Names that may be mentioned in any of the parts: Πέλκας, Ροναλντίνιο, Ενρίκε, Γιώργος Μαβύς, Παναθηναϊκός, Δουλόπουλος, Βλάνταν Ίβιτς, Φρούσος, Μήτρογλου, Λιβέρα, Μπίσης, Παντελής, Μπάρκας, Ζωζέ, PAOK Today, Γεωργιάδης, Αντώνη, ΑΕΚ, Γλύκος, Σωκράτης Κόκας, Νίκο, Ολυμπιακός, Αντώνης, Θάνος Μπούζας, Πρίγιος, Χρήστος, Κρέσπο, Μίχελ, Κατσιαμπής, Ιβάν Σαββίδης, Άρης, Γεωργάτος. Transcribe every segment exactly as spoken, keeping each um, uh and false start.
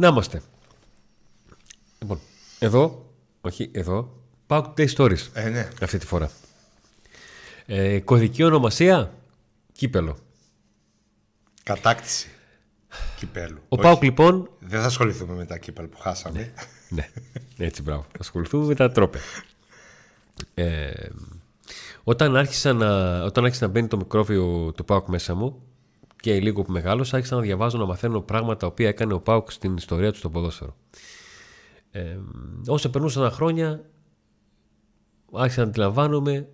Να είμαστε. Λοιπόν, εδώ, όχι εδώ, πάω Today Stories. Ε, ναι. Αυτή τη φορά. Ε, κωδική ονομασία, κύπελλο. Κατάκτηση κυπέλλου. Ο ΠΑΟΚ λοιπόν. Δεν θα ασχοληθούμε με τα κύπελλα που χάσαμε. Ναι, ναι, έτσι μπράβο. Θα ασχοληθούμε με τα τρόπια. Ε, όταν, άρχισα να, όταν άρχισε να μπαίνει το μικρόβιο του ΠΑΟΚ μέσα μου και λίγο που μεγάλωσα, άρχισα να διαβάζω, να μαθαίνω πράγματα τα οποία έκανε ο ΠΑΟΚ στην ιστορία του στο ποδόσφαιρο. Ε, όσο περνούσαν τα χρόνια, άρχισα να αντιλαμβάνομαι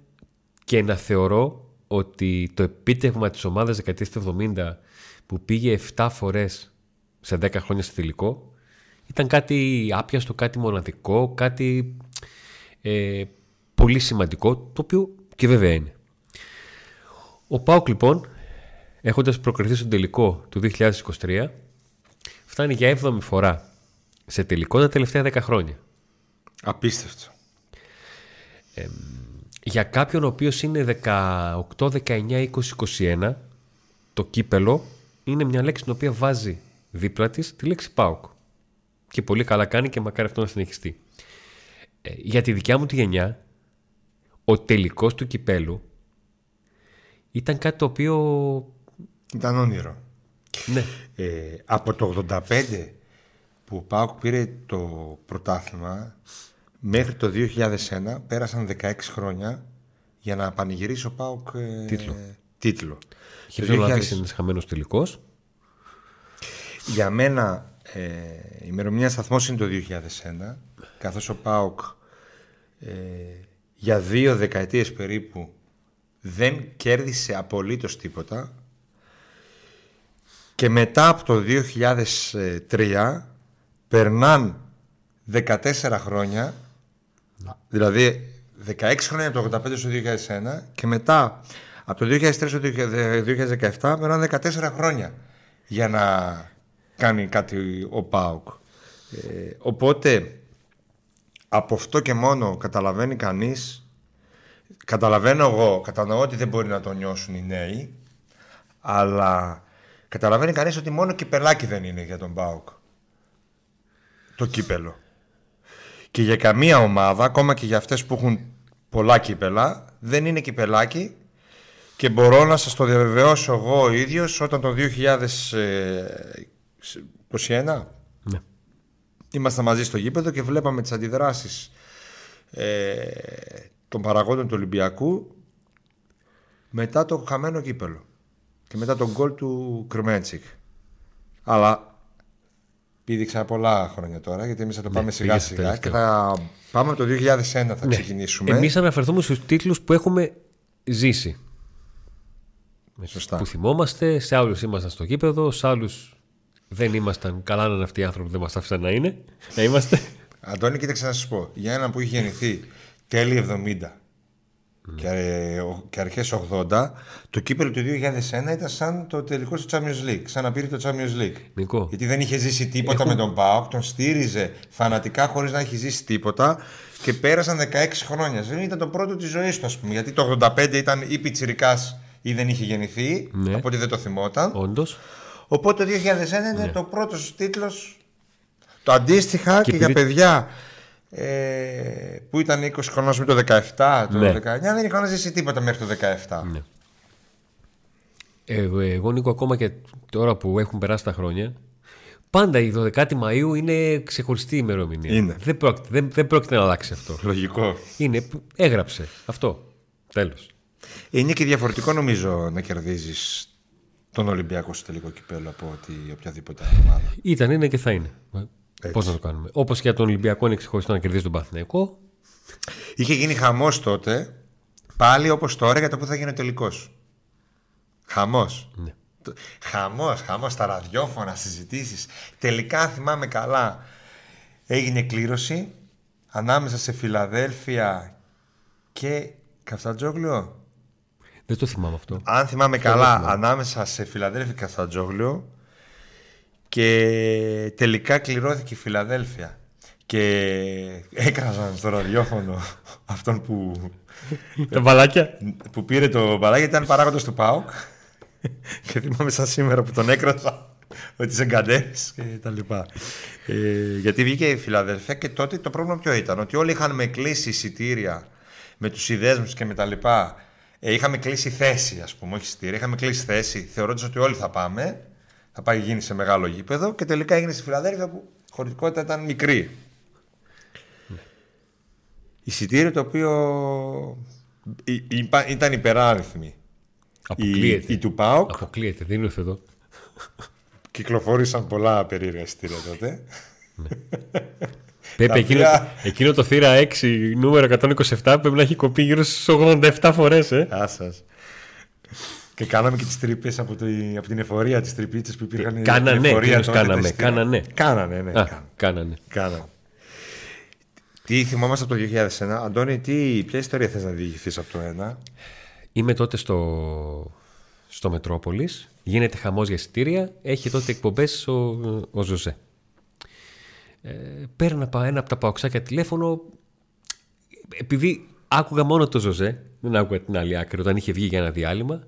και να θεωρώ ότι το επίτευγμα της ομάδας δεκαετίας του εβδομήντα που πήγε επτά φορές σε δέκα χρόνια στο τελικό ήταν κάτι άπιαστο, κάτι μοναδικό, κάτι ε, πολύ σημαντικό, το οποίο και βέβαια είναι. Ο ΠΑΟΚ λοιπόν, έχοντας προκριθεί στον τελικό του δύο χιλιάδες είκοσι τρία, φτάνει για έβδομη φορά σε τελικό τα τελευταία δέκα χρόνια. Απίστευτο. Ε, για κάποιον ο οποίος είναι δεκαοκτώ, δεκαεννιά, είκοσι, είκοσι ένα, το κύπελλο είναι μια λέξη την οποία βάζει δίπλα της τη λέξη ΠΑΟΚ. Και πολύ καλά κάνει και μακάρι αυτό να συνεχιστεί. Ε, για τη δικιά μου τη γενιά, ο τελικός του κυπέλλου ήταν κάτι το οποίο... Ήταν όνειρο. Ναι. Ε, από το ογδόντα πέντε που ο ΠΑΟΚ πήρε το πρωτάθλημα μέχρι το δύο χιλιάδες ένα πέρασαν δεκαέξι χρόνια για να πανηγυρίσει ο ΠΑΟΚ ε, τίτλο. τίτλο. Είχε πει ο Λαβής ένας χαμένος τελικός. Για μένα ε, η ημερομηνία σταθμός είναι το δύο χιλιάδες ένα, καθώς ο ΠΑΟΚ ε, για δύο δεκαετίες περίπου δεν κέρδισε απολύτως τίποτα και μετά από το δύο χιλιάδες τρία περνάν δεκατέσσερα χρόνια, δηλαδή δεκαέξι χρόνια από το ογδόντα πέντε στο δύο χιλιάδες ένα και μετά από το δύο χιλιάδες τρία στο δύο χιλιάδες δεκαεπτά περνάν δεκατέσσερα χρόνια για να κάνει κάτι ο ΠΑΟΚ. Ε, οπότε από αυτό και μόνο καταλαβαίνει κανείς, καταλαβαίνω εγώ, κατανοώ ότι δεν μπορεί να το νιώσουν οι νέοι, αλλά καταλαβαίνει κανείς ότι μόνο κυπελάκι δεν είναι για τον ΠΑΟΚ το κύπελλο. Και για καμία ομάδα, ακόμα και για αυτές που έχουν πολλά κύπελλα, δεν είναι κυπελάκι. Και μπορώ να σας το διαβεβαιώσω εγώ ο ίδιος, όταν το δύο χιλιάδες είκοσι ένα ναι, ήμασταν μαζί στο γήπεδο και βλέπαμε τις αντιδράσεις ε, των παραγόντων του Ολυμπιακού μετά το χαμένο κύπελλο και μετά τον γκολ του Κρουμέντζικ. Αλλά πήδηξα πολλά χρόνια τώρα, γιατί εμείς θα το πάμε ναι, σιγά σιγά και θα πάμε το δύο χιλιάδες ένα θα ναι, ξεκινήσουμε. Εμείς θα αναφερθούμε στους τίτλους που έχουμε ζήσει. Σωστά. Που θυμόμαστε, σε άλλους ήμασταν στο γήπεδο, σε άλλους δεν ήμασταν. Καλά να είναι αυτοί οι άνθρωποι, δεν μας άφησαν να είναι. Να είμαστε. Αντώνη, κοίταξε να σας πω. Για έναν που είχε γεννηθεί τέλη εβδομήντα mm. και αρχές ογδόντα, το κύπελλο του δύο χιλιάδες ένα ήταν σαν το τελικό του Champions League. Σαν να πήρε το Champions League. Νίκο. Γιατί δεν είχε ζήσει τίποτα. Έχω... με τον ΠΑΟΚ, τον στήριζε φανατικά χωρίς να έχει ζήσει τίποτα και πέρασαν δεκαέξι χρόνια. Δεν ήταν το πρώτο της ζωής του, ας πούμε. Γιατί το ογδόντα πέντε ήταν ή πιτσιρικάς ή δεν είχε γεννηθεί, ναι, από ότι δεν το θυμόταν. Όντως. Οπότε το δύο χιλιάδες ένα είναι ναι, το πρώτος τίτλος. Το αντίστοιχα και, και για παιδιά ε, που ήταν είκοσι χρονών με το δεκαεπτά, το ναι, δεκαεννιά, δεν είχαν ζήσει τίποτα μέχρι το δεκαεπτά. Ναι. Εγώ, εγώ Νίκο, ακόμα και τώρα που έχουν περάσει τα χρόνια, πάντα η δωδεκάτη Μαΐου είναι ξεχωριστή ημερομηνία. Είναι. Δεν, πρόκειται, δεν, δεν πρόκειται να αλλάξει αυτό. Λογικό. Είναι, έγραψε αυτό. Τέλος. Είναι και διαφορετικό νομίζω να κερδίζεις τον Ολυμπιακό στο τελικό κυπέλλο από ότι οποιαδήποτε ομάδα. Ήταν, είναι και θα είναι. Πώς να το κάνουμε. Όπως και για τον Ολυμπιακό είναι ξεχωριστό να κερδίζει τον Παναθηναϊκό. Είχε γίνει χαμός τότε, πάλι όπως τώρα, για το που θα γίνει ο τελικός. Χαμός. Ναι. Χαμός, χαμός στα ραδιόφωνα, συζητήσεις. Τελικά θυμάμαι καλά, έγινε κλήρωση ανάμεσα σε Φιλαδέλφια και Καφτατζόγλιο. Δεν το θυμάμαι αυτό. Αν θυμάμαι αυτό καλά, θυμάμαι, ανάμεσα σε Φιλαδέλφια και Καφτατζόγλιο, και τελικά κληρώθηκε η Φιλαδέλφια. Και έκραζαν στο ραδιόφωνο αυτόν που. Τα μπαλάκια. Που πήρε το μπαλάκι, ήταν παράγοντας του ΠΑΟΚ. Και θυμάμαι σαν σήμερα που τον έκραζα. με τις εγκαντές και τα λοιπά. Ε, γιατί βγήκε η Φιλαδέλφια και τότε το πρόβλημα ποιο ήταν? Ότι όλοι είχαν κλείσει εισιτήρια με τους συνδέσμους και με τα λοιπά. Ε, είχαμε κλείσει θέση, ας πούμε, όχι εισιτήρια. Είχαμε κλείσει θέση, θεωρώντας ότι όλοι θα πάμε. Θα πάει γίνει σε μεγάλο γήπεδο και τελικά έγινε στη Φιλαδέλφια που η χωρητικότητα ήταν μικρή. Εισιτήριο το οποίο ήταν υπεράριθμη. Αποκλείεται. Η, η του ΠΑΟΚ. Αποκλείεται, δεν ήρθε εδώ. Κυκλοφόρησαν πολλά περίεργα εισιτήρια τότε. Πρέπει εκείνο, εκείνο το θύρα έξι, νούμερο εκατόν είκοσι επτά, πρέπει να έχει κοπεί γύρω στις ογδόντα επτά φορές. Ε. Άσας. Και κάναμε και τις τρύπες από, από την εφορία, τις τρυπίτσες που υπήρχαν. Κάνανε, κάναμε, κάνανε. Κάνανε, ναι. Α, κάνανε. Κάνανε. Τι θυμάμαστε από το δύο χιλιάδες ένα. Αντώνη, τι, ποια ιστορία θες να διηγηθείς από το ένα? Είμαι τότε στο, στο Μετρόπολης. Γίνεται χαμός για εισιτήρια. Έχει τότε εκπομπές ο, ο Ζωζέ. Ε, παίρνα ένα από τα παοξάκια τηλέφωνο. Επειδή άκουγα μόνο το Ζωζέ, δεν άκουγα την άλλη άκρη, όταν είχε βγει για ένα διάλειμμα.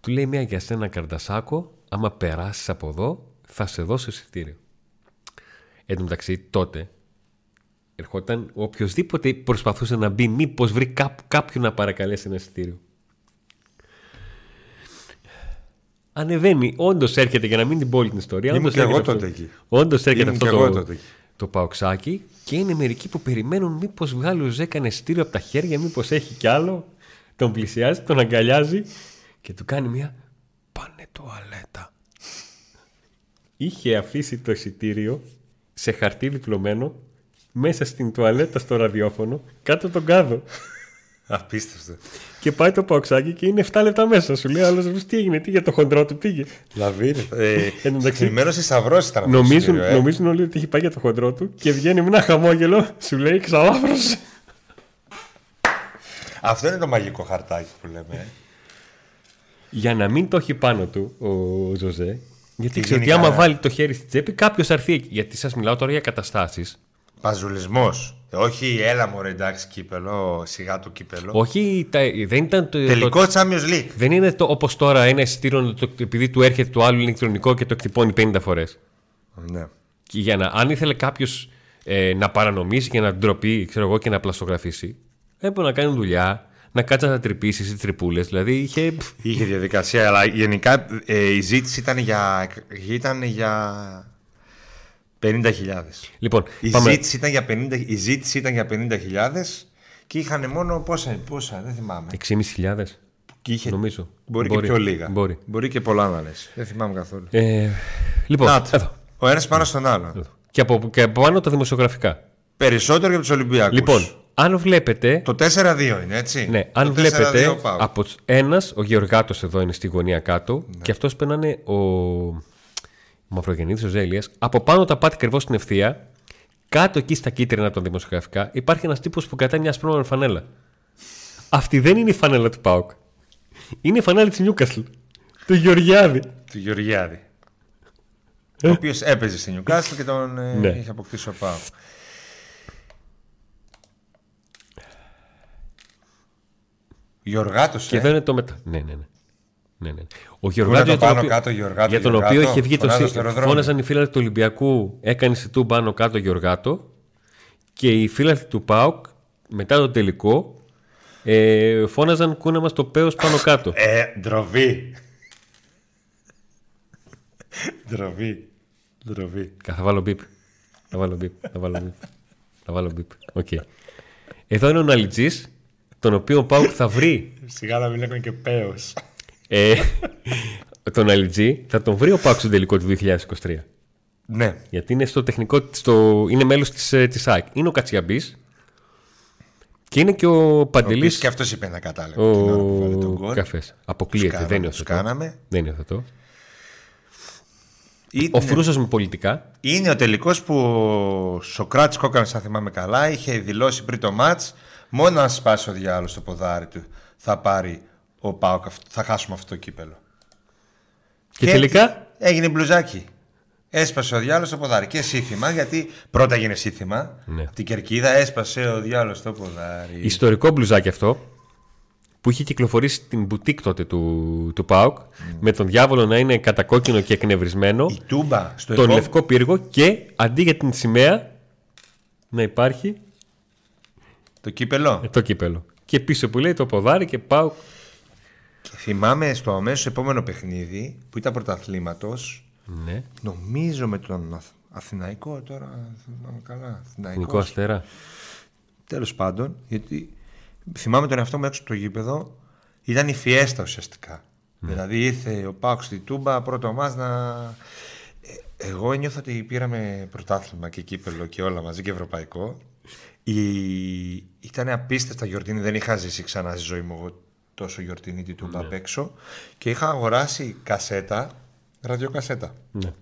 Του λέει μια για σένα Καρντασάκο, άμα περάσεις από εδώ θα σε δώσω εισιτήριο. Εν τω μεταξύ τότε ερχόταν οποιοδήποτε προσπαθούσε να μπει, μήπως βρει κά, κάποιον να παρακαλέσει ένα εισιτήριο. Ανεβαίνει, όντως έρχεται, για να μην την πω όλη την ιστορία. Ήμουν και εγώ τότε εκεί. Όντως έρχεται αυτό το, το παοξάκι και είναι μερικοί που περιμένουν μήπως βγάλει ο Ζέκα ένα εισιτήριο από τα χέρια, μήπως έχει κι άλλο. Τον πλησιάζει, τον αγκαλιάζει και του κάνει μια πάνε τουαλέτα. Είχε αφήσει το εισιτήριο σε χαρτί διπλωμένο μέσα στην τουαλέτα στο ραδιόφωνο, κάτω τον κάδο. Απίστευτο. Και πάει το παοξάκι και είναι επτά λεπτά μέσα. Σου λέει άλλος, τι έγινε, τι για το χοντρό του πήγε. Λαβύρι. Ενημέρωση σαυρό ήταν. Νομίζουν όλοι ότι είχε πάει για το χοντρό του και βγαίνει με ένα χαμόγελο, σου λέει ξαλάφρο. Αυτό είναι το μαγικό χαρτάκι που λέμε. Για να μην το έχει πάνω του ο Ζωζέ, γιατί ξέρει ότι άμα βάλει το χέρι στη τσέπη, κάποιος θα έρθει εκεί. Γιατί σας μιλάω τώρα για καταστάσεις. Παζουλισμός. Όχι, έλα μωρέ, εντάξει, κύπελο, σιγά το κύπελο. Όχι, τα, δεν ήταν το. Τελικό Champions League. Δεν είναι το όπως τώρα ένα εισιτήριο επειδή του έρχεται το άλλο ηλεκτρονικό και το εκτυπώνει πενήντα φορές. Ναι. Και για να, αν ήθελε κάποιος ε, να παρανομήσει και να ντροπεί, ξέρω εγώ, και να πλαστογραφήσει, έπρεπε να κάνει δουλειά. Να κάτσει να τρυπήσεις ή τρυπούλες. Δηλαδή είχε... είχε διαδικασία, αλλά γενικά ε, η ζήτηση ήταν για, ήταν για πενήντα χιλιάδες. Λοιπόν, η, πάμε... ζήτηση ήταν για πενήντα, η ζήτηση ήταν για πενήντα χιλιάδες και είχαν μόνο πόσα, πόσα δεν θυμάμαι. έξι χιλιάδες πεντακόσια είχε... νομίζω. Μπορεί, μπορεί και πιο λίγα. Μπορεί, μπορεί και πολλά να λες. Δεν θυμάμαι καθόλου. Ε, λοιπόν, εδώ. Ο ένας πάνω στον άλλο. Εδώ. Και από, και από πάνω τα δημοσιογραφικά. Περισσότερο για τους Ολυμπιακούς. Λοιπόν. Αν βλέπετε. Το τέσσερα δύο είναι, έτσι. Ναι, αν βλέπετε. Από ένας, ο Γεωργάτος εδώ είναι στη γωνία κάτω, ναι. Και αυτός περνάνε ο, ο Μαυρογεννήτης, ο Ζέλιας. Από πάνω τα πάτη ακριβώς στην ευθεία, κάτω εκεί στα κίτρινα από τα δημοσιογραφικά, υπάρχει ένας τύπος που κρατάει μια ασπρόμαυρη φανέλα. Αυτή δεν είναι η φανέλα του ΠΑΟΚ. Είναι η φανέλα της Νιούκασλ. Του Γεωργιάδη. Του Γεωργιάδη. Ο οποίος έπαιζε στη Νιούκασλ και τον ναι. είχε αποκτήσει ο ΠΑΟΚ. Γεωργάτος, και ε? Εδώ είναι το μετά. Ναι, ναι, ναι. ναι, ναι. Ο Γεωργάτος, για, πάνω, το... κάτω, Γεωργάτο, για τον Γεωργάτο, οποίο είχε βγει το σύστημα. Φώναζαν οι φίλοι του Ολυμπιακού, έκανε σιτού πάνω κάτω Γεωργάτο. Και οι φίλοι του ΠΑΟΚ μετά το τελικό ε, φώναζαν κούνα μας το πέος πάνω κάτω. Ε, ντροβή. ντροβή. Ντροβή. Θα βάλω μπίπ. Θα βάλω μπίπ. Θα βάλω μπίπ. θα βάλω μπίπ. Okay. Εδώ είναι ο Ναλιτζής, τον οποίο ο ΠΑΟΚ θα βρει. Σιγά να μην λέγουν και πέος. Ε, τον Αλιτζή θα τον βρει ο ΠΑΟΚ στο τελικό του δύο χιλιάδες είκοσι τρία. Ναι. Γιατί είναι στο τεχνικό, στο, είναι μέλος της ΑΕΚ. Είναι ο Κατσιαμπής και είναι και ο Παντελής. Ο και αυτός είπε ένα κατάλληλο. Ο, ο... ο καφές. Αποκλείεται. Τους δεν είναι αυτό. Δεν είναι αυτό. Είναι... Ο Φρούσος με πολιτικά. Είναι ο τελικός που ο Σωκράτης Κόκας, αν θυμάμαι καλά, είχε δηλώσει πριν το μάτς. Μόνο αν σπάσει ο διάολος στο ποδάρι του θα πάρει ο ΠΑΟΚ, θα χάσουμε αυτό το κύπελο. Και, και τελικά έγινε μπλουζάκι. Έσπασε ο διάολος στο ποδάρι και σύνθημα, γιατί πρώτα έγινε σύνθημα, ναι. Από την κερκίδα έσπασε ο διάολος στο ποδάρι. Ιστορικό μπλουζάκι αυτό που είχε κυκλοφορήσει την μπουτίκ τότε του, του ΠΑΟΚ, mm. με τον διάβολο να είναι κατακόκκινο και εκνευρισμένο, η τούμπα στο τον λευκό πύργο, και αντί για την σημαία να υπάρχει το κύπελλο. Ε, το κύπελλο. Και πίσω που λέει το ποδάρι και ΠΑΟΚ. Και θυμάμαι στο αμέσως επόμενο παιχνίδι που ήταν πρωταθλήματος, ναι. νομίζω με τον Αθ... Αθηναϊκό τώρα, θυμάμαι καλά, Αθηναϊκό Αστέρα. Τέλος πάντων, γιατί θυμάμαι τον εαυτό μου έξω από το γήπεδο, ήταν η φιέστα ουσιαστικά. Ναι. Δηλαδή ήρθε ο ΠΑΟΚ στη Τούμπα, πρώτο μας να... Εγώ νιώθω ότι πήραμε πρωτάθλημα και κύπελλο και όλα μαζί και ευρωπαϊκό. Η... Ήταν απίστευτα γιορτίνη, δεν είχα ζήσει ξανά στη ζωή μου εγώ τόσο γιορτίνη τη Τούμπα ναι. απ' έξω. Και είχα αγοράσει κασέτα, ραδιοκασέτα. Ναι.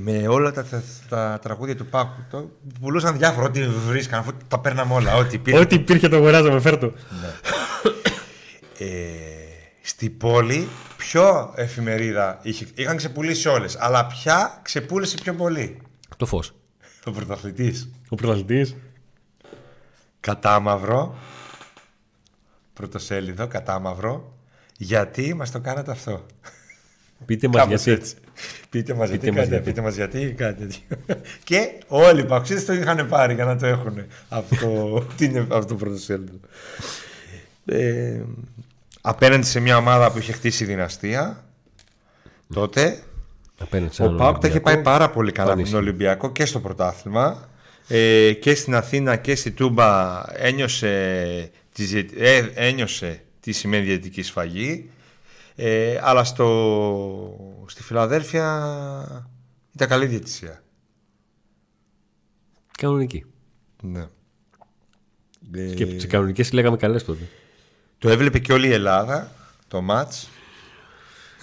Με όλα τα, τα, τα τραγούδια του ΠΑΟΚ το, πουλούσαν διάφορα, ό,τι βρίσκαν, αφού τα παίρναμε όλα. Ό,τι υπήρχε, ό,τι υπήρχε το αγοράζαμε, φέρτο. Ναι. ε, στη πόλη, ποιο εφημερίδα είχε, είχαν ξεπουλήσει όλες, αλλά ποια ξεπούλησε πιο πολύ? Το Φως. Ο πρωταθλητής. Ο πρωταθλητής. Κατάμαυρο. Πρωτοσέλιδο, κατάμαυρο. Γιατί μας το κάνατε αυτό? Πείτε μας γιατί. Έτσι. Πείτε μας γιατί, πείτε, κάτι, πείτε μας γιατί κάτι τέτοιο. Και όλοι οι παοξίδες το είχαν πάρει για να το έχουν από το, το πρωτοσέλιδο. ε, απέναντι σε μια ομάδα που είχε χτίσει δυναστεία τότε, απέναντι ο ΠΑΟΚ τα είχε πάει πάρα πολύ καλά με τον Ολυμπιακό και στο πρωτάθλημα, ε, και στην Αθήνα και στη Τούμπα ένιωσε, ε, ένιωσε τι σημαίνει διαιτητική σφαγή. Ε, αλλά στο, στη Φιλαδέλφια ήταν καλή διαιτησία. Κανονική. Ναι. Και τις κανονικές λέγαμε καλές τότε. Το έβλεπε και όλη η Ελλάδα το μάτς.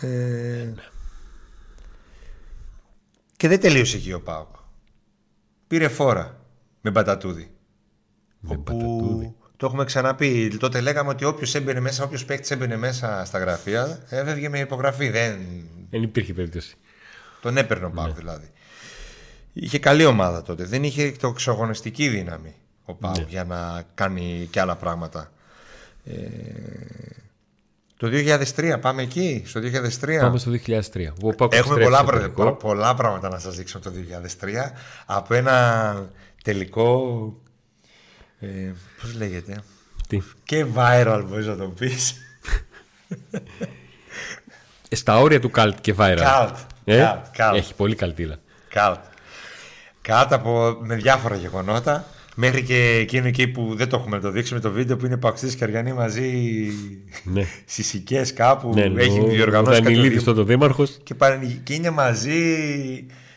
Ε, ναι. Και δεν τελείωσε εκεί ο ΠΑΟΚ. Πήρε φόρα με Μπατατούδη. Με Μπατατούδη. Το έχουμε ξαναπεί. Τότε λέγαμε ότι όποιος έμπαινε μέσα, όποιος παίκτης έμπαινε μέσα στα γραφεία, έβγαινε με υπογραφή. Δεν, δεν υπήρχε περίπτωση. Τον έπαιρνε ο ΠΑΟΚ, ναι. δηλαδή. Είχε καλή ομάδα τότε. Δεν είχε εξαγωνιστική δύναμη ο ΠΑΟΚ, ναι. για να κάνει και άλλα πράγματα. Ε... Το δύο χιλιάδες τρία, πάμε εκεί, στο δύο χιλιάδες τρία. Πάμε στο δύο χιλιάδες τρία. Έχουμε πολλά, προ... πολλά πράγματα να σας δείξω το δύο χιλιάδες τρία. Από ένα τελικό... Ε, πώς λέγεται? Τι? Και viral μπορείς να το πεις. Στα όρια του cult και viral. Cult, ε? cult, cult. Έχει πολύ καλτήλα. Cult. Κάτω από με διάφορα γεγονότα. Μέχρι και εκείνο εκεί που δεν το έχουμε να το δείξουμε, το βίντεο που είναι Παξίδης και Αργιανή μαζί στις οικές κάπου, ναι, ναι, έχει διοργανώσει Δανιλίδης τότε ο δήμαρχος και, παρεν... και είναι μαζί.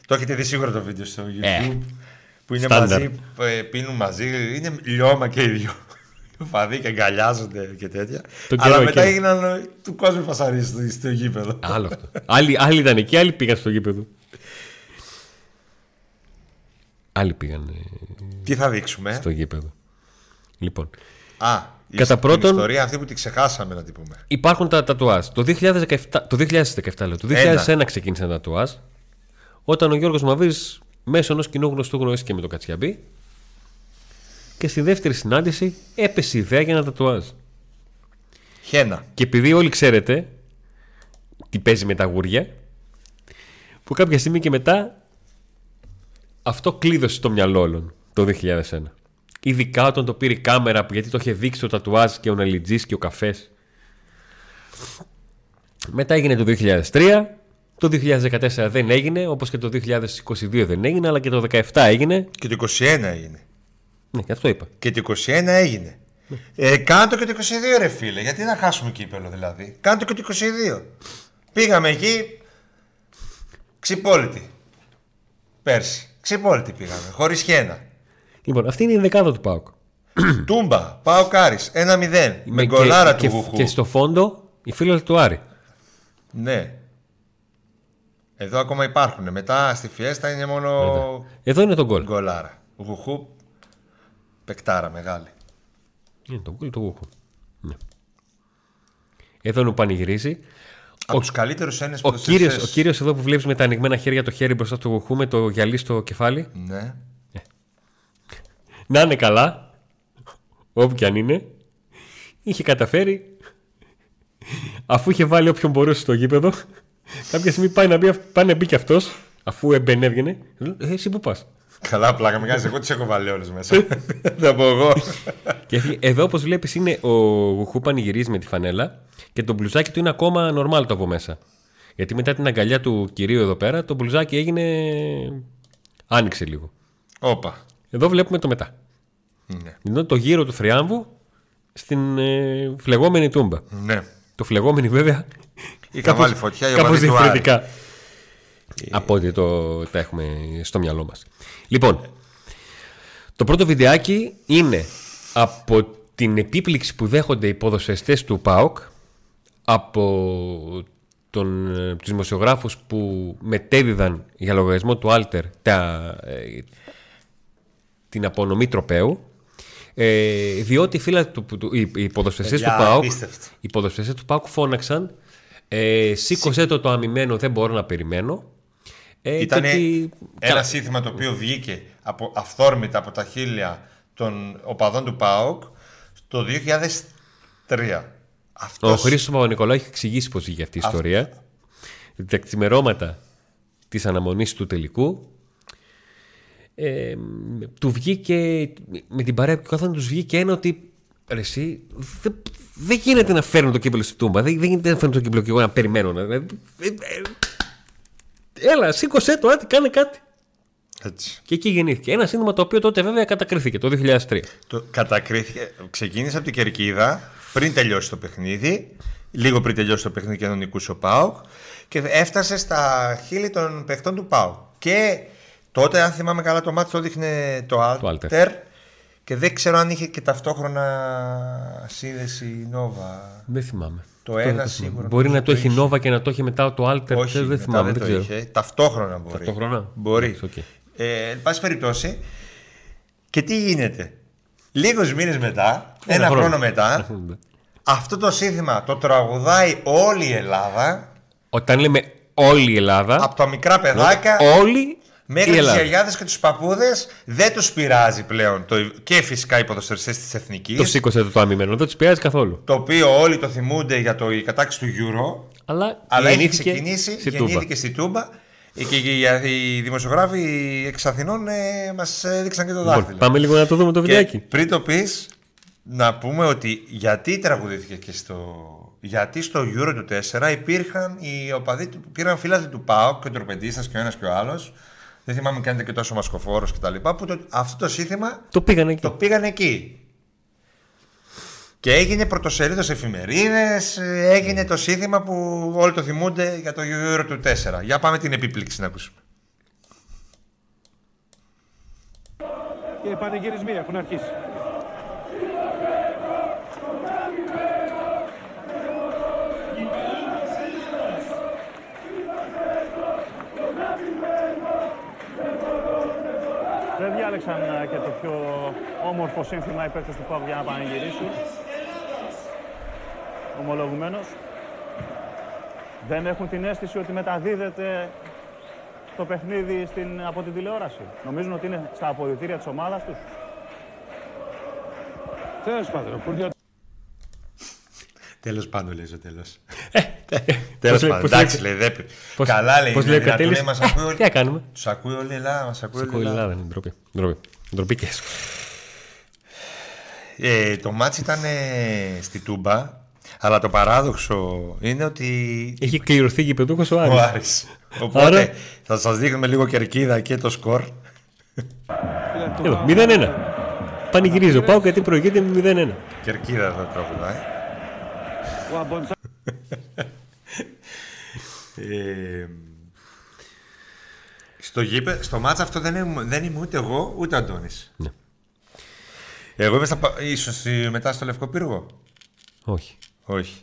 Το έχετε δει σίγουρα το βίντεο στο YouTube, ε. Που είναι Standard. Μαζί, πίνουν μαζί, είναι λιώμα και οι δυο. Φαδί και αγκαλιάζονται και τέτοια. Τον αλλά μετά εκεί. Έγιναν του κόσμου φασαρίες στο, στο γήπεδο. Άλλο αυτό. άλλοι, άλλοι ήταν εκεί, άλλοι πήγαν στο γήπεδο. Άλλοι πήγαν. Τι θα δείξουμε? Στο γήπεδο. Λοιπόν. Α, κατά η πρώτον, ιστορία αυτή που τη ξεχάσαμε να την πούμε. Υπάρχουν τα τατουάζ. Το δύο χιλιάδες δεκαεπτά, το δύο χιλιάδες δεκαεπτά λέω, το δύο χιλιάδες ένα ξεκίνησε τα τατουάζ. Όταν ο Γιώργος Μαβύς... μέσω ενός κοινού γνωστού γνωρίστηκε με τον Κατσιαμπή και στη δεύτερη συνάντηση έπεσε η ιδέα για ένα τατουάζ. Χένα. Και επειδή όλοι ξέρετε τι παίζει με τα γούρια, που κάποια στιγμή και μετά αυτό κλείδωσε στο μυαλό όλων το δύο χιλιάδες ένα. Ειδικά όταν το πήρε η κάμερα, γιατί το είχε δείξει το τατουάζ και ο Ναλιτζής και ο καφές. Μετά έγινε το δύο χιλιάδες τρία. Το δύο χιλιάδες δεκατέσσερα δεν έγινε, όπως και το δύο χιλιάδες είκοσι δύο δεν έγινε, αλλά και το δύο χιλιάδες δεκαεπτά έγινε. Και το είκοσι ένα έγινε. Ναι, και αυτό είπα. Και το είκοσι ένα έγινε. Ναι. Ε, κάντο και το είκοσι δύο ρε φίλε, γιατί να χάσουμε κύπελλο δηλαδή. Κάντο και το είκοσι δύο. Πήγαμε εκεί, ξυπόλυτη. Πέρσι, ξυπόλυτη πήγαμε, χωρίς χένα. Λοιπόν, αυτή είναι η δεκάδα του ΠΑΟΚ. Τούμπα, ΠΑΟΚ Άρης, ένα μηδέν, με γκολάρα του Βουχού. Και στο φόντο, η φίλη του Άρη. Ναι. Εδώ ακόμα υπάρχουν. Μετά στη Φιέστα είναι μόνο. Εδώ, Εδώ είναι το γκολ. Γκολάρα. Βουχού. Πεκτάρα μεγάλη. Είναι το γκολ του Βουχού. Ναι. Εδώ είναι ο πανηγυρίζει. Από τους καλύτερους ένες που θα Ο κύριος εδώ που βλέπεις με τα ανοιγμένα χέρια, το χέρι μπροστά του Βουχού με το γυαλί στο κεφάλι. Ναι. Ε. Να είναι καλά. Όπου κι αν είναι. είχε καταφέρει, αφού είχε βάλει όποιον μπορούσε στο γήπεδο, κάποια στιγμή πάει να μπει, πάει να μπει κι αυτός, αφού εμπενέβγαινε. Ε, εσύ που πας? Καλά, πλάκα με κάνεις. Εγώ τις έχω βάλει όλες μέσα. Θα πω εγώ. Εδώ, όπως βλέπεις, είναι ο Γουχού πανηγυρίζει με τη φανέλα και το μπλουζάκι του είναι ακόμα normal το από μέσα. Γιατί μετά την αγκαλιά του κυρίου εδώ πέρα, το μπλουζάκι έγινε. Άνοιξε λίγο. Όπα. Εδώ βλέπουμε το μετά. Ναι. Εδώ το γύρο του θριάμβου στην ε, φλεγόμενη τούμπα. Ναι. Το φλεγόμενη βέβαια. Είχα βάλει φωτιά για διαφορετικά. Από ό,τι το, τα έχουμε στο μυαλό μας. Λοιπόν, το πρώτο βιντεάκι είναι από την επίπληξη που δέχονται οι ποδοσφαιριστές του ΠΑΟΚ από τον, τους δημοσιογράφους που μετέδιδαν για λογαριασμό του Άλτερ τα, ε, την απονομή τροπαίου, ε, διότι οι, φίλα του, του, οι, οι ποδοσφαιριστές του ΠΑΟΚ, οι ποδοσφαιριστές του ΠΑΟΚ φώναξαν Ε, σήκωσέ το το αμυμένο, δεν μπορώ να περιμένω. Ε, ήταν ότι... ένα σύνθημα το οποίο βγήκε από, αυθόρμητα από τα χείλια των οπαδών του ΠΑΟΚ το δύο χιλιάδες τρία. Αυτός... Ο Χρήστος Παπανικολάου έχει εξηγήσει πως είχε αυτή η Αυτός... ιστορία. Τα ξημερώματα της αναμονής του τελικού ε, του βγήκε με την παρέα του καθόλου, τους βγήκε ένα ότι ρε εσύ, δεν Δεν γίνεται να φέρνω το κύπελλο στη τούμπα. Δεν, δεν γίνεται να φέρνω το κύπελλο και εγώ να περιμένω. Δηλαδή. Έλα, σήκωσέ το, άντε, κάνε κάτι. Έτσι. Και εκεί γεννήθηκε. Ένα σύνθημα το οποίο τότε βέβαια κατακρίθηκε το δύο χιλιάδες τρία. Το κατακρίθηκε. Ξεκίνησε από την Κερκίδα πριν τελειώσει το παιχνίδι. Λίγο πριν τελειώσει το παιχνίδι και τον νικούσε ο ΠΑΟΚ. Και έφτασε στα χείλη των παιχτών του ΠΑΟΚ. Και τότε, αν θυμάμαι καλά, το μάτι το δείχνε το Άλτερ. Και δεν ξέρω αν είχε και ταυτόχρονα σύνδεση Νόβα. Δεν θυμάμαι. Το αυτό ένα σίγουρα. Μπορεί να το έχει Νόβα και να το έχει μετά το Alter. Όχι, δεν θυμάμαι. Δεν το είχε. Ταυτόχρονα μπορεί. Ταυτόχρονα. Μπορεί. Okay. Ε, εν πάση περιπτώσει. Και τι γίνεται. Λίγους μήνες μετά, ένα, ένα χρόνο, χρόνο μετά, αυτό το σύνθημα το τραγουδάει όλη η Ελλάδα. Όταν λέμε όλη η Ελλάδα. Από τα μικρά παιδάκια. Όλοι. Μέχρι τις γιαγιάδες και τους παππούδες δεν τους πειράζει πλέον το, και φυσικά οι ποδοσφαιριστές της Εθνικής. Το σήκωσε το αμυμένο, δεν τους πειράζει καθόλου. Το οποίο όλοι το θυμούνται για το, η κατάκτηση του Euro. Αλλά, αλλά έχει ξεκινήσει, στη γεννήθηκε τούμπα. Στη Τούμπα και οι δημοσιογράφοι εξ Αθηνών ε, μας έδειξαν και το δάχτυλο. Λοιπόν, πάμε λίγο να το δούμε το βιντεάκι. Πριν το πεις, να πούμε ότι γιατί τραγουδήθηκε και στο... Γιατί στο Euro του τέσσερα υπήρχαν οι οπαδοί, πήραν φίλαθλοι του ΠΑΟΚ και ο τροπεντίστας και ο ένας και ο άλλος. Δεν θυμάμαι κάνετε και τόσο μασκοφόρος και τα λοιπά, που το, αυτό το σύνθημα το πήγαν εκεί. Το πήγαν εκεί. Και έγινε πρωτοσέλιδο σε εφημερίδες, έγινε το σύνθημα που όλοι το θυμούνται για το Euro του τέσσερα. Για πάμε την επίπληξη να ακούσουμε. Και οι πανηγυρισμοί έχουν αρχίσει. Δεν διάλεξαν και το πιο όμορφο σύνθημα οι παίκτες του ΠΑΟΚ για να πανηγυρίσουν. Ομολογουμένως, δεν έχουν την αίσθηση ότι μεταδίδεται το παιχνίδι στην, από την τηλεόραση. Νομίζουν ότι είναι στα αποδυτήρια της ομάδας τους. Τέλος πάντων. Τέλος πάντων, λέει ο τέλος. Τέλος πάντων, εντάξει λέει, δεν πει. Καλά λέει, είναι δυνατόν, μας ακούει όλοι. Τι να κάνουμε. Τους ακούει όλη η Ελλάδα, μας ακούει όλη η Ελλάδα. Ντροπή, ντροπή και έσχο. Το μάτς ήταν στη Τούμπα, αλλά το παράδοξο είναι ότι... Έχει κληρωθεί γηπεδούχος ο Άρης. Οπότε θα σας δείχνουμε λίγο Κερκίδα και το σκορ. Εδώ, μηδέν ένα. Πανηγυρίζω, πάω γιατί προηγείται με μηδέν ένα. Κερκίδα θα τραγουδάει. ε, στο, γήπε, στο μάτσα αυτό δεν είμαι, δεν είμαι ούτε εγώ ούτε ο Αντώνης. Ναι. Εγώ είμαι στα, ίσως μετά στο Λευκό Πύργο. Όχι, Όχι.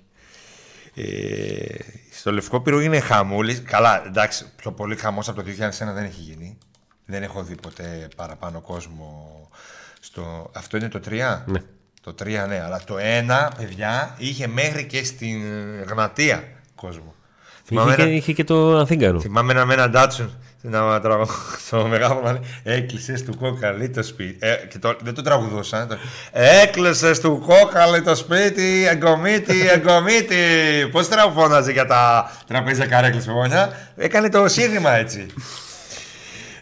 Ε, στο Λευκό Πύργο είναι χαμούλης. Καλά, εντάξει, το πολύ χαμός από το δύο χιλιάδες ένα δεν έχει γίνει. Δεν έχω δει ποτέ παραπάνω κόσμο στο... Αυτό είναι το τρία. Ναι. Το τρία, ναι, αλλά το ένα, παιδιά, είχε μέχρι και στην Γνατία κόσμο. Είχε, ένα... είχε και το Αθήγκανο. Θυμάμαι ένα με έναν Ντάτσον να τραγουδήσω μεγάλο. Έκλεισες του Κόκαλη το σπίτι. Δεν το τραγουδούσα. Έκλεισες του Κόκαλη το σπίτι, εγκομίτη, εγκομίτη. Πώς τραγουφώναζε για τα τραπέζια καρέκλες πηγόνια. Έκανε το σύνδημα έτσι.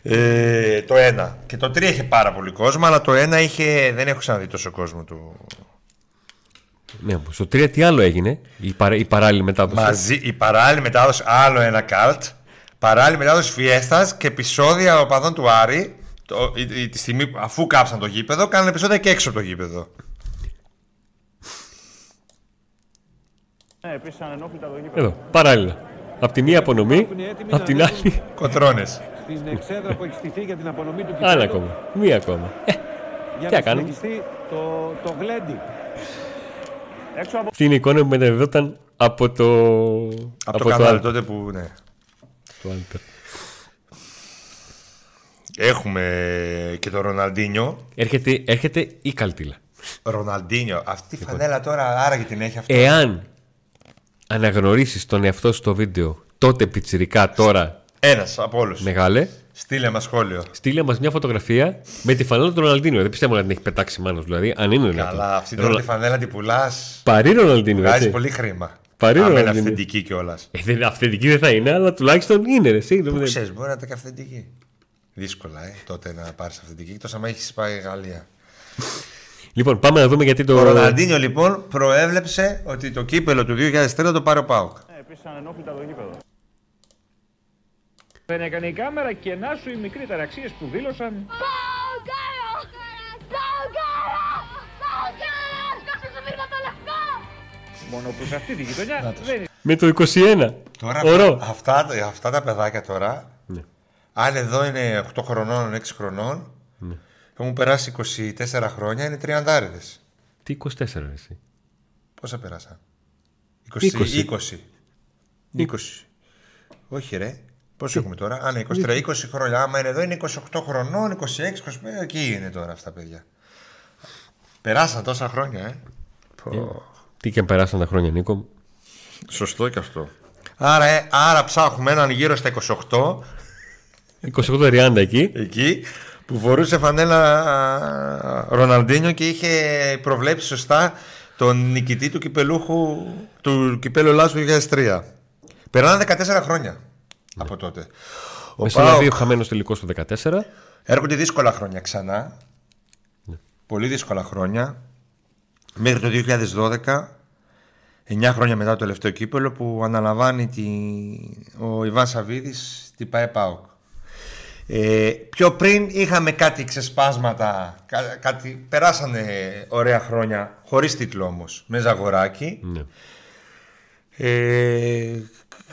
Ε, το ένα. Και το τρία είχε πάρα πολύ κόσμο, αλλά το ένα είχε, δεν έχω ξαναδεί τόσο κόσμο του. Ναι, στο τρία τι άλλο έγινε, η, παρα, η παράλληλη μετάδοση. Μαζί, η παράλληλη μετάδοση, άλλο ένα καλτ. Παράλληλη μετάδοση φιέστας και επεισόδια οπαδών του Άρη. Το, η, η, τη στιγμή αφού κάψαν το γήπεδο, κάνανε επεισόδια και έξω από το γήπεδο. Ναι, επίσης ανενόχλητα το γήπεδο. Εδώ, παράλληλα. Απ' τη μία απονομή, απ' την άλλη. Κοτρώνες. Την εξέδρα που έχει στηθεί για την απονομή του Κυπέλλου. Άλλη ακόμα. Μία ακόμα. Ε, για να συνεχιστεί το, το γλέντι. Από... Αυτή είναι η εικόνα που μεταβιβόταν από το. Από, από το, το κανάλι τότε που. Ναι. Το Άλτερ. Έχουμε και το Ροναλντίνιο. Έρχεται, έρχεται η καλτήλα. Ροναλντίνιο. Αυτή η φανέλα τώρα άραγε την έχει αυτή. Εάν αναγνωρίσεις τον εαυτό σου στο βίντεο, τότε πιτσιρικά τώρα. Ένας από όλους. Μεγάλε. Στείλε μας σχόλιο. Στείλε μας μια φωτογραφία με τη φανέλα του Ροναλντίνιο. Δεν πιστεύω να την έχει πετάξει μάνος, δηλαδή. Αν είναι δυνατόν. Καλά, αυτή Ρολα... τη φανέλα την πουλάς. Παρή Ροναλντίνιο. Βγάζει πολύ χρήμα. Παρή Ροναλντίνιο. Αν είναι αυθεντική κιόλας. Ε, αυθεντική δεν θα είναι, αλλά τουλάχιστον είναι. Εσύ, Πού δεν... ξέρεις, μπορεί να ήταν και αυθεντική. Δύσκολα, ε, τότε να πάρεις αυθεντική. Τόσο άμα έχεις πάει Γαλλία. Λοιπόν, πάμε να δούμε γιατί το. Ο Ροναλντίνιο, λοιπόν, προέβλεψε ότι το κύπελλο του δύο χιλιάδες τρία το πάρει ο ΠΑΟΚ. Ε, επίσης ανενόχλητα το γήπεδο. Δεν έκανε η κάμερα και να σου οι μικροί ταραξίες που δήλωσαν. Πάω κάρα! Πάω κάρα! Πάω κάρα! Κάτσε το μήνυμα το λευκό! Μόνο που σε αυτή τη γειτονιά δεν είναι. Με το είκοσι ένα. Τώρα, Ωραίο. Αυτά, αυτά τα παιδάκια τώρα, ναι. Αν εδώ είναι οκτώ χρονών, έξι χρονών, ναι. Έχουν περάσει είκοσι τέσσερα χρόνια, είναι τριαντάριδες. Τι είκοσι τέσσερα εσύ. Πόσα πέρασα. είκοσι. είκοσι. είκοσι. είκοσι. είκοσι. Όχι ρε. Πώς έχουμε τώρα, αν είναι είκοσι τρία είκοσι χρόνια, άμα είναι εδώ είναι είκοσι οκτώ χρονών, είκοσι έξι είκοσι πέντε, εκεί είναι τώρα αυτά τα παιδιά. Περάσαν τόσα χρόνια, ε. ε τι και περάσαν τα χρόνια, Νίκο. Σωστό και αυτό. Άρα, ε, άρα ψάχνουμε έναν γύρω στα είκοσι οκτώ. είκοσι οκτώ τριάντα εκεί. Εκεί που φορούσε φανέλα Ροναλντίνιο και είχε προβλέψει σωστά τον νικητή του κυπελούχου του Κυπέλλου Ελλάδας του δύο χιλιάδες τρία. Περνάνε δεκατέσσερα χρόνια. Ναι. Από τότε. Ο Μεσολαβίου Πάο... χαμένος τελικός του δεκατέσσερα. Έρχονται δύσκολα χρόνια ξανά. Ναι. Πολύ δύσκολα χρόνια. Μέχρι το δύο χιλιάδες δώδεκα, εννιά χρόνια μετά το τελευταίο κύπελλο, που αναλαμβάνει τη... ο Ιβάν Σαββίδης την ΠΑΕΠΑΟΚ. Ε, πιο πριν είχαμε κάτι ξεσπάσματα, κά... κάτι... περάσανε ωραία χρόνια, χωρίς τίτλο όμως, με Ζαγοράκι. Ναι. Ε...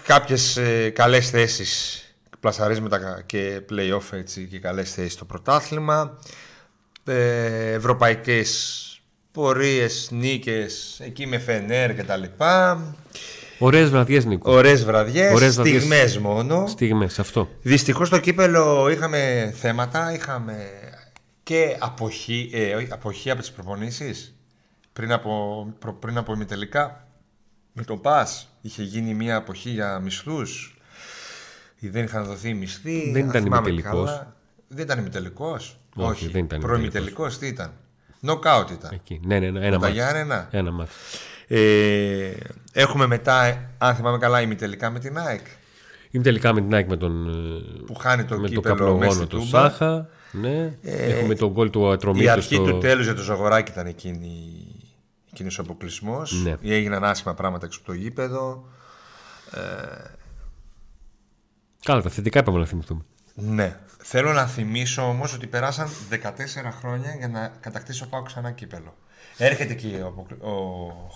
Κάποιες ε, καλές θέσεις, πλασαρίσματα και play-off έτσι, και καλές θέσεις στο πρωτάθλημα. Ε, ευρωπαϊκές πορείες, νίκες, εκεί με Φενέρ και τα λοιπά. Ωραίες βραδιές, Νίκο. Ωραίες βραδιές, Ωραίες στιγμές βραδιές, μόνο. Στιγμές, αυτό. Δυστυχώς στο κύπελλο είχαμε θέματα, είχαμε και αποχή, ε, αποχή από τις προπονήσεις. Πριν από, προ, πριν από ημιτελικά, με τον ΠΑΣ. Είχε γίνει μια αποχή για μισθούς. Δεν είχαν δοθεί μισθοί. Δεν ήταν ημιτελικός. Δεν ήταν ημιτελικός. Όχι, όχι, όχι. Προημιτελικός τι ήταν. Νοκάουτ ήταν. Εκεί. Ναι, ναι, ναι, ένα μάτι. Ένα, ένα μάτι. Ε, έχουμε μετά, αν θυμάμαι καλά, ημιτελικά με την ΑΕΚ. Ημιτελικά με την ΑΕΚ με τον. Που χάνει το κύπελλο μέσα του Σάχα. Ναι. Ε, έχουμε τον γκολ του Ατρομήτου. Η αρχή στο... του τέλους για το Ζαγοράκι ήταν εκείνη. Εκείνος ο αποκλεισμός, ναι. Έγιναν άσχημα πράγματα έξω από το γήπεδο. Ε... Καλά, τα θετικά είπαμε να θυμηθούμε. Ναι. Θέλω να θυμίσω όμως ότι περάσαν δεκατέσσερα χρόνια για να κατακτήσει ο ΠΑΟΚ ξανά κύπελλο. Έρχεται και ο, αποκλει... ο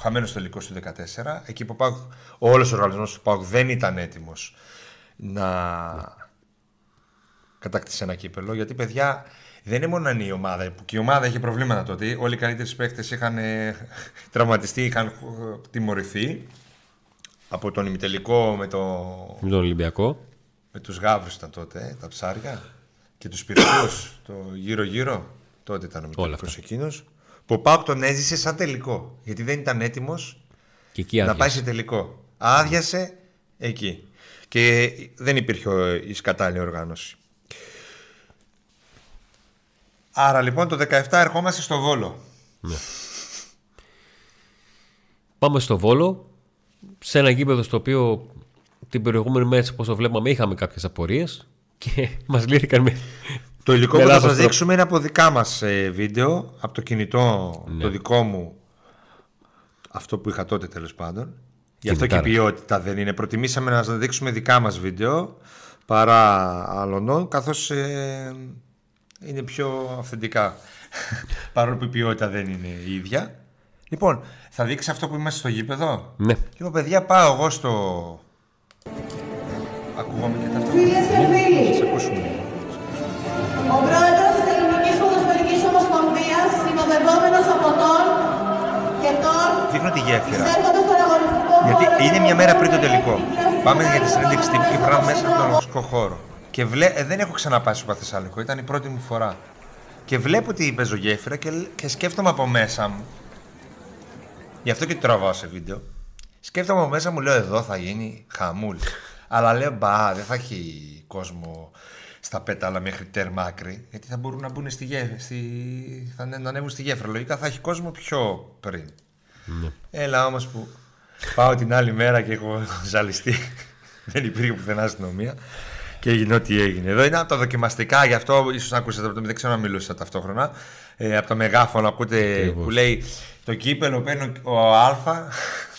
χαμένος τελικός του δεκατέσσερα, εκεί που ο, ΠΑΟΚ... ο όλος ο οργανισμός του ΠΑΟΚ δεν ήταν έτοιμος να ναι. κατακτήσει ένα κύπελλο, γιατί παιδιά... Δεν είναι μόνο η ομάδα, που και η ομάδα είχε προβλήματα τότε. Όλοι οι καλύτεροι παίκτες είχαν ε, τραυματιστεί, είχαν ε, τιμωρηθεί. Από τον ημιτελικό με, το... με τον Ολυμπιακό. Με τους γάβρους ήταν τότε, ε, τα ψάρια. Και τους πυρκούς, το γύρω-γύρω. Τότε ήταν ο ημιτελικός εκείνος. Που ο ΠΑΟΚ τον έζησε σαν τελικό. Γιατί δεν ήταν έτοιμος να πάει σε τελικό. Άδειασε εκεί. και δεν υπήρχε η κατάλληλη οργάνωση. Άρα λοιπόν το δεκαεπτά ερχόμαστε στο Βόλο. Ναι. Πάμε στο Βόλο, σε ένα γήπεδο στο οποίο την προηγούμενη μέρα, όπως το βλέπαμε, είχαμε κάποιες απορίες και μας λύθηκαν με... Το υλικό που θα σας δείξουμε είναι από δικά μας ε, βίντεο, από το κινητό, ναι, το δικό μου, αυτό που είχα τότε τέλος πάντων. Γι' αυτό και η ποιότητα δεν είναι. Προτιμήσαμε να σας δείξουμε δικά μας βίντεο παρά άλλων, καθώς ε, είναι πιο αυθεντικά, παρόλο που η ποιότητα δεν είναι η ίδια. Λοιπόν, θα δείξει αυτό που είμαστε στο γήπεδο. Ναι. Λοιπόν, παιδιά, πάω εγώ στο... Ακούγομαι και τα αυτά. Φίλες και φίλοι, σας ακούσουμε. Ο πρόεδρος της Ελληνικής Ποδοσφαιρικής Ομοσπονδίας, συνοδευόμενος από τον και τον... Δείχνω τη γέφυρα. Γιατί είναι μια μέρα πριν το τελικό. Πάμε για τη συνέντευξη τύπου και πράγμα μέσα από τον αγωνιστικό χώρο. Και βλέ... ε, δεν έχω ξαναπάσει στο Παθεσσαλικό, ήταν η πρώτη μου φορά. Και βλέπω τη πεζογέφυρα και, και σκέφτομαι από μέσα μου. Γι' αυτό και τραβάω σε βίντεο. Σκέφτομαι από μέσα μου, λέω εδώ θα γίνει χαμούλ. Αλλά λέω μπα, δεν θα έχει κόσμο στα πέταλα μέχρι τέρμα άκρη. Γιατί θα μπορούν να μπουν στη γέφυρα. Στη... Θα να ανέβουν στη γέφυρα. Λογικά θα έχει κόσμο πιο πριν. Ναι. Έλα όμως που πάω την άλλη μέρα και έχω ζαλιστεί. Δεν υπήρχε πουθενά αστυνομία. Και έγινε ό,τι έγινε. Εδώ είναι από τα δοκιμαστικά, γι' αυτό ίσως να ακούσατε από το δεν ξέρω να μιλούσα ταυτόχρονα. Ε, από το μεγάφωνο ακούτε Τρίβος, που λέει το κύπελλο παίρνει ο Α.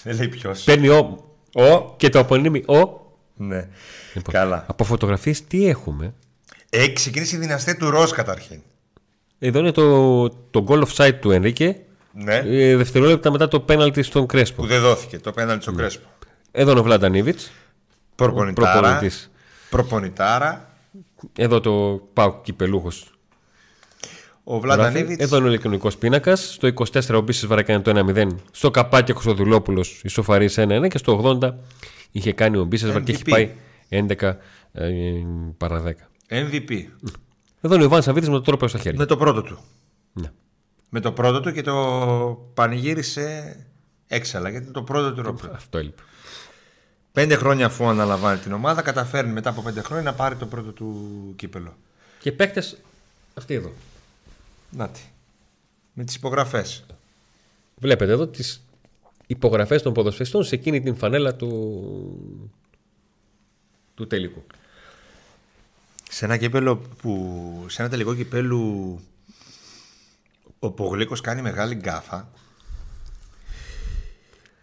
Δεν λέει ποιος. Παίρνει ο. ο και το απονύμι ο. Ναι. Λοιπόν, καλά. Από φωτογραφίες τι έχουμε. Έχει ξεκινήσει η δυναστεία του Ροζ καταρχήν. Εδώ είναι το, το goal offside του Ενρίκε. Ναι. Ε, δευτερόλεπτα μετά το πέναλτι στον Κρέσπο. Που δεν δόθηκε το πέναλτι στον ναι. Κρέσπο. Εδώ είναι ο Βλάνταν Ίβιτς. Προπονητής. Προπονητάρα. Εδώ το πάω κυπελούχος. Ο Βλάνταν Ίβιτς. Εδώ είναι ο ηλεκτρονικός πίνακας. Στο είκοσι τέσσερα ο Μπίσης βαρακάνε το ένα μηδέν. Στο καπάκι ο Δουλόπουλος ισοφαρίζει ένα ένα. Και στο ογδόντα είχε κάνει ο Μπίσης βαρκέ. Έχει πάει έντεκα παρά δέκα. εμ βι πι. Εδώ είναι ο Ιβάν Σαββίδης με το τρόπαιο στα χέρια. Με το πρώτο του. Ναι. Με το πρώτο του και το πανηγύρισε έξαλλα. Γιατί το πρώτο του ρόπαιο. Αυτό έλειπε. Πέντε χρόνια αφού αναλαμβάνει την ομάδα, καταφέρνει μετά από πέντε χρόνια να πάρει το πρώτο του κύπελλο. Και παίκτες αυτοί εδώ. Να τη. Με τις υπογραφές. Βλέπετε εδώ τις υπογραφές των ποδοσφαιριστών σε εκείνη την φανέλα του, του τελικού. Σε ένα κύπελλο που... σε ένα τελικό κυπέλλου όπου ο Γλύκος κάνει μεγάλη γκάφα.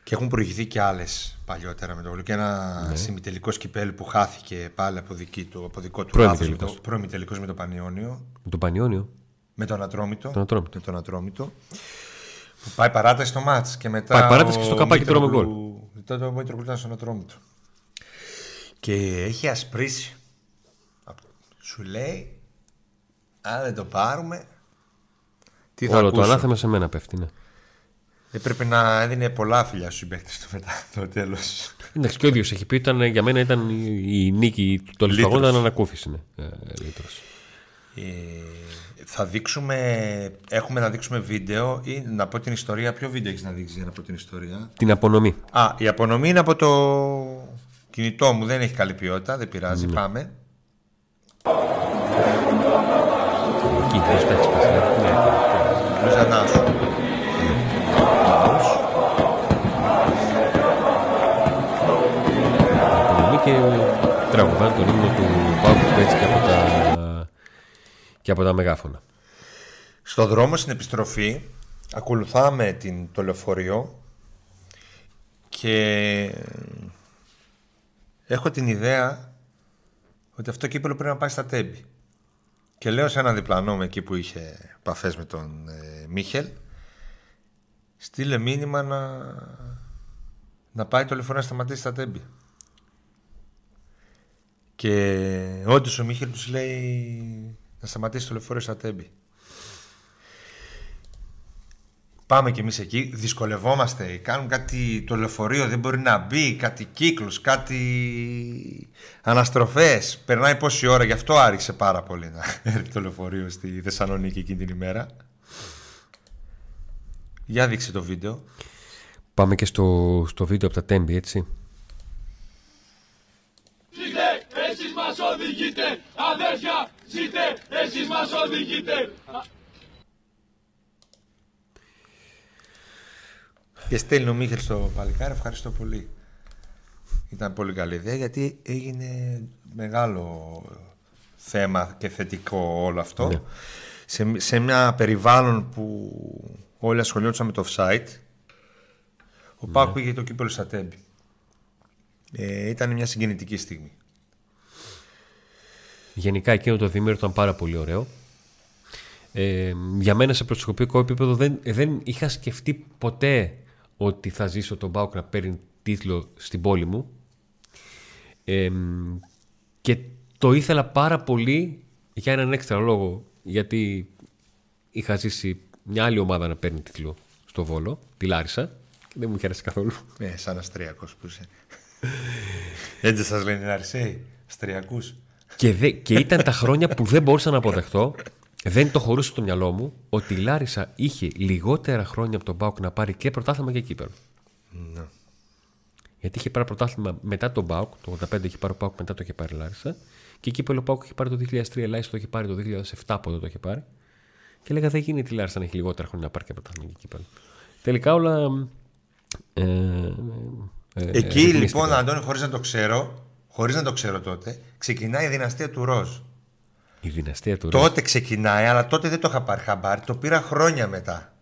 Και έχουν προηγηθεί και άλλες παλιότερα με το Γλύκο. Και ένα ναι. Σημιτελικό κυπέλλου που χάθηκε πάλι από, δική του, από δικό του λάθος. Πρώιμη τελικός με το Πανιόνιο. Με το Πανιόνιο. Με τον Ατρόμητο. Τον Ατρόμητο. Με τον Ατρόμητο. Που πάει παράταση στο μάτς και μετά. Πάει παράταση και στο καπάκι τρώμε γκολ. Τότε ο Μήτρογλου ήταν στον Ατρόμητο. Και έχει ασπρίσει. Σου λέει, αν δεν το πάρουμε. Τι θα όλο ακούσω. Το ανάθεμα σε μένα πέφτει, ναι. Έπρεπε να έδινε πολλά φιλιά στους συμπαίκτες του μετά το τέλος. Εντάξει, και ο ίδιος έχει πει ήταν, για μένα ήταν η νίκη του Ολυμπιακού ήταν ανακούφιση. Ναι. Ε, θα δείξουμε, έχουμε να δείξουμε βίντεο ή να πω την ιστορία. Ποιο βίντεο έχεις να δείξεις για να πω την ιστορία? Την απονομή. Α, η απονομή είναι από το κινητό μου, δεν έχει καλή ποιότητα, δεν πειράζει, ναι. Πάμε. Εκεί, πώς τα έχεις πας, ναι. Λουζανά σου. Και τραγουδάνε τον ύμνο του πι έι ο κ έτσι και από, τα... και από τα μεγάφωνα. Στο δρόμο στην επιστροφή ακολουθάμε την... το λεωφορείο και έχω την ιδέα ότι αυτό το κύπελλο πρέπει να πάει στα Τέμπη. Και λέω σε έναν διπλανό με εκεί που είχε επαφές με τον ε, Μίχελ, στείλε μήνυμα να, να πάει το λεωφορείο να σταματήσει στα Τέμπη. Και όντως ο Μίχελ τους λέει να σταματήσει το λεωφορείο στα Τέμπη. Πάμε κι εμείς εκεί, δυσκολευόμαστε, κάνουν κάτι, το λεωφορείο δεν μπορεί να μπει, κάτι κύκλους, κάτι αναστροφές. Περνάει πόση ώρα, γι' αυτό άριξε πάρα πολύ να έρθει το λεωφορείο στη Θεσσαλονίκη εκείνη την ημέρα. Για δείξε το βίντεο. Πάμε και στο, στο βίντεο από τα Τέμπη, έτσι. εσείς μας οδηγείτε. Αδέρφια, ζείτε, εσείς μας οδηγείτε. Και στέλνει ο Μίχελ στο παλικάρι, ευχαριστώ πολύ. Ήταν πολύ καλή ιδέα γιατί έγινε μεγάλο θέμα και θετικό όλο αυτό. Ναι. Σε, σε ένα περιβάλλον που όλοι ασχολιόντουσαν με το offside, ο ναι. ΠΑΟΚ πήγε το κύπελλο στα τέμπη. Ε, ήταν μια συγκινητική στιγμή. Γενικά εκείνο το διήμερο ήταν πάρα πολύ ωραίο. Ε, για μένα σε προσωπικό επίπεδο δεν, δεν είχα σκεφτεί ποτέ ότι θα ζήσω τον ΠΑΟΚ να παίρνει τίτλο στην πόλη μου, ε, και το ήθελα πάρα πολύ για έναν έξτρα λόγο, γιατί είχα ζήσει μια άλλη ομάδα να παίρνει τίτλο στο Βόλο, τη Λάρισα, και δεν μου είχε αρέσει καθόλου. Ε, σαν αστριακός που είσαι. Έτσι σας λένε οι Λαρισαίοι, αστριακούς. Και, δε, και ήταν τα χρόνια που δεν μπορούσα να αποδεχτώ. Δεν το χωρούσε στο μυαλό μου ότι η Λάρισα είχε λιγότερα χρόνια από τον ΠΑΟΚ να πάρει και πρωτάθλημα και κύπελλο. No. Γιατί είχε πάρει πρωτάθλημα μετά τον ΠΑΟΚ, το ογδόντα πέντε είχε πάρει ο ΠΑΟΚ, μετά το είχε πάρει η Λάρισα. Και κύπελλο ο ΠΑΟΚ είχε πάρει το δύο χιλιάδες τρία, ελάχιστο το είχε πάρει το δύο χιλιάδες επτά, πότε το είχε πάρει. Και λέγα, δεν γίνεται η Λάρισα να έχει λιγότερα χρόνια να πάρει και πρωτάθλημα και κύπελλο. Τελικά όλα. Ε, ε, ε, Εκεί ε, λοιπόν, Αντώνη, χωρίς να το ξέρω, χωρίς να το ξέρω τότε, ξεκινάει η δυναστεία του Ροζ. Η δυναστεία του τότε Ρος. Ξεκινάει, αλλά τότε δεν το είχα πάρει χαμπάρι, το πήρα χρόνια μετά.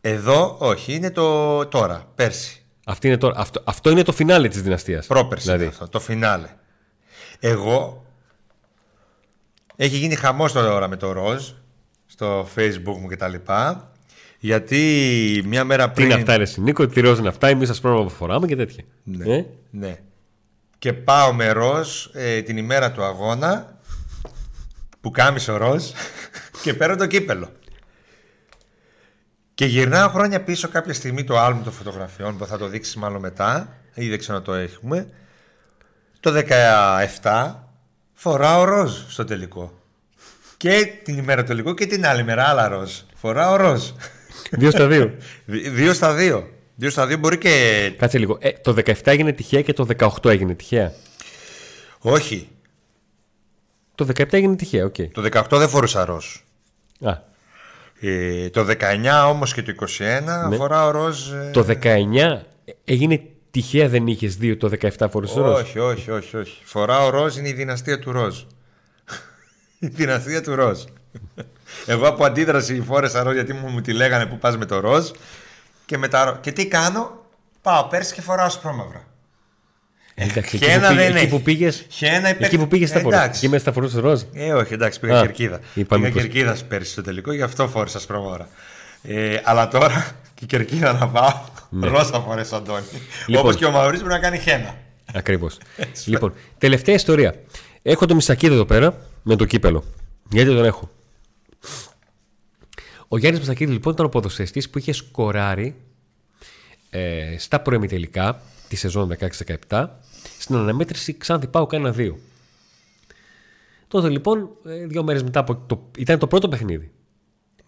Εδώ, όχι, είναι το τώρα, πέρσι. Αυτή είναι τώρα, αυτό, αυτό είναι το φινάλε της δυναστείας. Πρόπερσι δηλαδή. Αυτό, το φινάλε. Εγώ, έχει γίνει χαμός τώρα με το Ροζ, στο Facebook μου κτλ. Γιατί μια μέρα πριν... Τι είναι αυτά, ρε Νίκο, τι Ροζ είναι αυτά, εμείς σας πρόβλημα που φοράμε και τέτοια. Ναι, ε? ναι. Και πάω με Ροζ ε, την ημέρα του αγώνα... που κάμισε ο Ροζ και παίρνω το κύπελλο. Και γυρνάω χρόνια πίσω κάποια στιγμή το άλμπουμ των φωτογραφιών που θα το δείξεις μάλλον μετά, ή δεν ξέρω να το έχουμε. Το δεκαεπτά φοράω Ροζ στο τελικό. Και την ημέρα τελικό και την άλλη μέρα άλλα Ροζ. Φοράω Ροζ. Δύο στα δύο. Δύο στα δύο. Δύο στα δύο μπορεί και... Κάτσε λίγο. Ε, το δεκαεπτά έγινε τυχαία και το δεκαοκτώ έγινε τυχαία. Όχι. Το δεκαεπτά έγινε τυχαία, οκ. Okay. Το δεκαοκτώ δεν φορούσα ροζ. Α. Ε, το δεκαεννιά όμως και το είκοσι ένα ναι. φοράω ροζ. Ε... Το δεκαεννιά έγινε τυχαία, δεν είχες δύο, το δεκαεπτά φορούσε ροζ. Όχι, όχι, όχι, όχι. Φοράω ροζ, είναι η δυναστεία του ροζ. Η δυναστεία του ροζ. Εγώ από αντίδραση φόρεσα ροζ γιατί μου, μου τη λέγανε που πας με το ροζ. Και, μετά... και τι κάνω, πάω πέρσι και φοράω ασπρόμαυρα. Εντάξει, χένα εκεί που, πήγε, εκεί που πήγες, χένα υπέρ... εκεί που πήγες ε, τα εκεί μέσα τα φορούσε ροζ. Ε, όχι, εντάξει, πήγα Α, κερκίδα. Πήγα πως... κερκίδα πέρσι στο τελικό, γι' αυτό φόρησα σπρώμαρα. Ε, αλλά τώρα και η κερκίδα να πάω, ναι. ροζ θα φορέσει, Αντώνη. Λοιπόν, όπως και ο Μαωρίς πρέπει να κάνει χένα. Ακριβώς. Λοιπόν, τελευταία ιστορία. Έχω το Μυστακίδη εδώ πέρα με το κύπελλο. Γιατί τον έχω. Ο Γιάννης Μυστακίδη λοιπόν ήταν ο ποδοσφαιριστής που είχε σκοράρει ε, στα προημιτελικά τη σεζόν δεκαέξι δεκαεπτά στην αναμέτρηση Ξάνθη ΠΑΟΚ ένα δύο. Τότε λοιπόν, δύο μέρες μετά από το... ήταν το πρώτο παιχνίδι.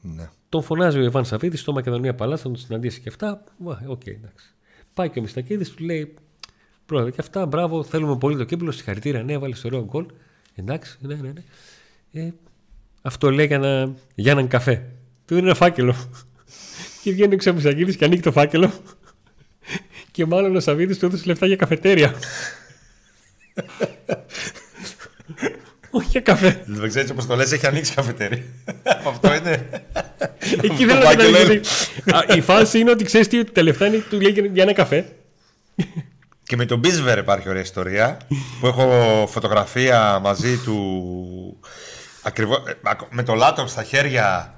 Ναι. Τον φωνάζει ο Ιβάν Σαββίδης στο Μακεδονία Παλάς, θα τον συναντήσει και αυτά. Οκ, okay, εντάξει. Πάει και ο Μυστακίδης, του λέει: Πρόεδρε, και αυτά, μπράβο, θέλουμε πολύ το κύπελλο, συγχαρητήρια, ναι, βάλει ωραίο γκολ. Εντάξει, ναι, ναι, ναι. Ε, αυτό λέει για, να... για έναν καφέ. Του είναι ένα φάκελο. Και βγαίνει ο Μυστακίδης και ανοίγει το φάκελο. Και μάλλον ο Σαββίδης του έδωσε λεφτά για καφετέρια. Όχι για καφέ. Δεν ξέρεις όπως το λες, έχει ανοίξει καφετέρια. Αυτό είναι. Εκεί δεν είναι. Η φάση είναι ότι ξέρεις τι, τα λεφτά είναι του λέει για ένα καφέ. Και με τον Μπίσβερ υπάρχει ωραία ιστορία που έχω φωτογραφία μαζί του. Ακριβώς με το λάπτοπ στα χέρια.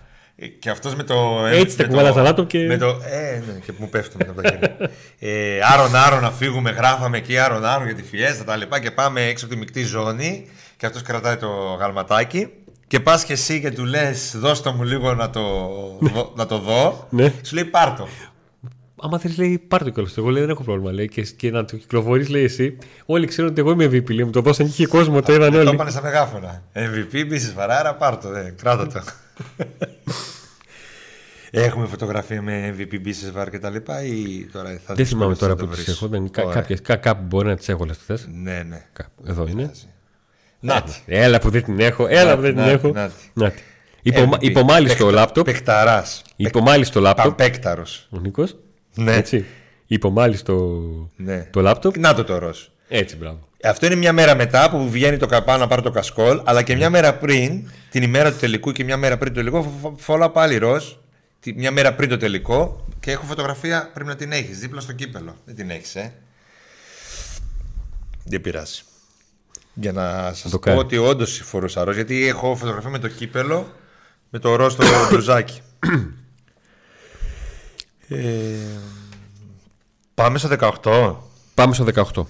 Και αυτός με το... Έτσι τα κουβάλαζα λάτω και... Με το, ε, ναι, και μου πέφτουν από τα χέρια. ε, άρον, άρον να φύγουμε, γράφαμε εκεί άρον, άρον για τη φιέστα τα λοιπά και πάμε έξω από τη μεικτή ζώνη και αυτός κρατάει το γαλματάκι και πας και εσύ και του λες δώστο μου λίγο να το, να το δω. Ναι. Σου λέει πάρτο. Άμα θέλεις λέει πάρτο κιόλας, εγώ λέει δεν έχω πρόβλημα λέει, και, και να το κυκλοφορείς λέει εσύ. Όλοι ξέρουν ότι εγώ είμαι εμ βι πι, λέει, μου το δώσαν και είχε κόσμο, το είδαν όλοι. Το πάνε στα μεγάφωνα. εμ βι πι, Μπίσης Βαράρα, πάρτο, ε, κράτα το. Έχουμε φωτογραφία με εμ βι πι, Μπίσης Βαράρα και τα λοιπά ή τώρα θα... Δεν θυμάμαι τώρα που τις έχω, κάπου μπορεί να τις έχω όλες αυτές. Ναι, ναι. Εδώ είναι. Νάτι. Έλα που δεν την έχω. Έλα που δεν την έχω. Νάτι. Υπομάλιστο λάπτοπ. Πεκταράς. Υπομάλιστο λάπτοπ. Παπέκταρος. Ο Νίκος. Ναι. Υπομάλιστο το λάπτοπ. Να το τώρα. Έτσι, μπράβο. Αυτό είναι μια μέρα μετά που βγαίνει το καπά να πάρει το κασκόλ, αλλά και μια μέρα πριν, την ημέρα του τελικού και μια μέρα πριν το τελικό, φόλα πάλι ροζ. Μια μέρα πριν το τελικό και έχω φωτογραφία, πρέπει να την έχεις, δίπλα στο κύπελλο. Δεν την έχεις, ε. Δεν πειράζει. Για να σας πω κάνει. Ότι όντως φορούσα ροζ, γιατί έχω φωτογραφία με το κύπελλο, με το ροζ στο μπλουζάκι. ε... Πάμε στο δεκαοκτώ. Πάμε στο δεκαοκτώ.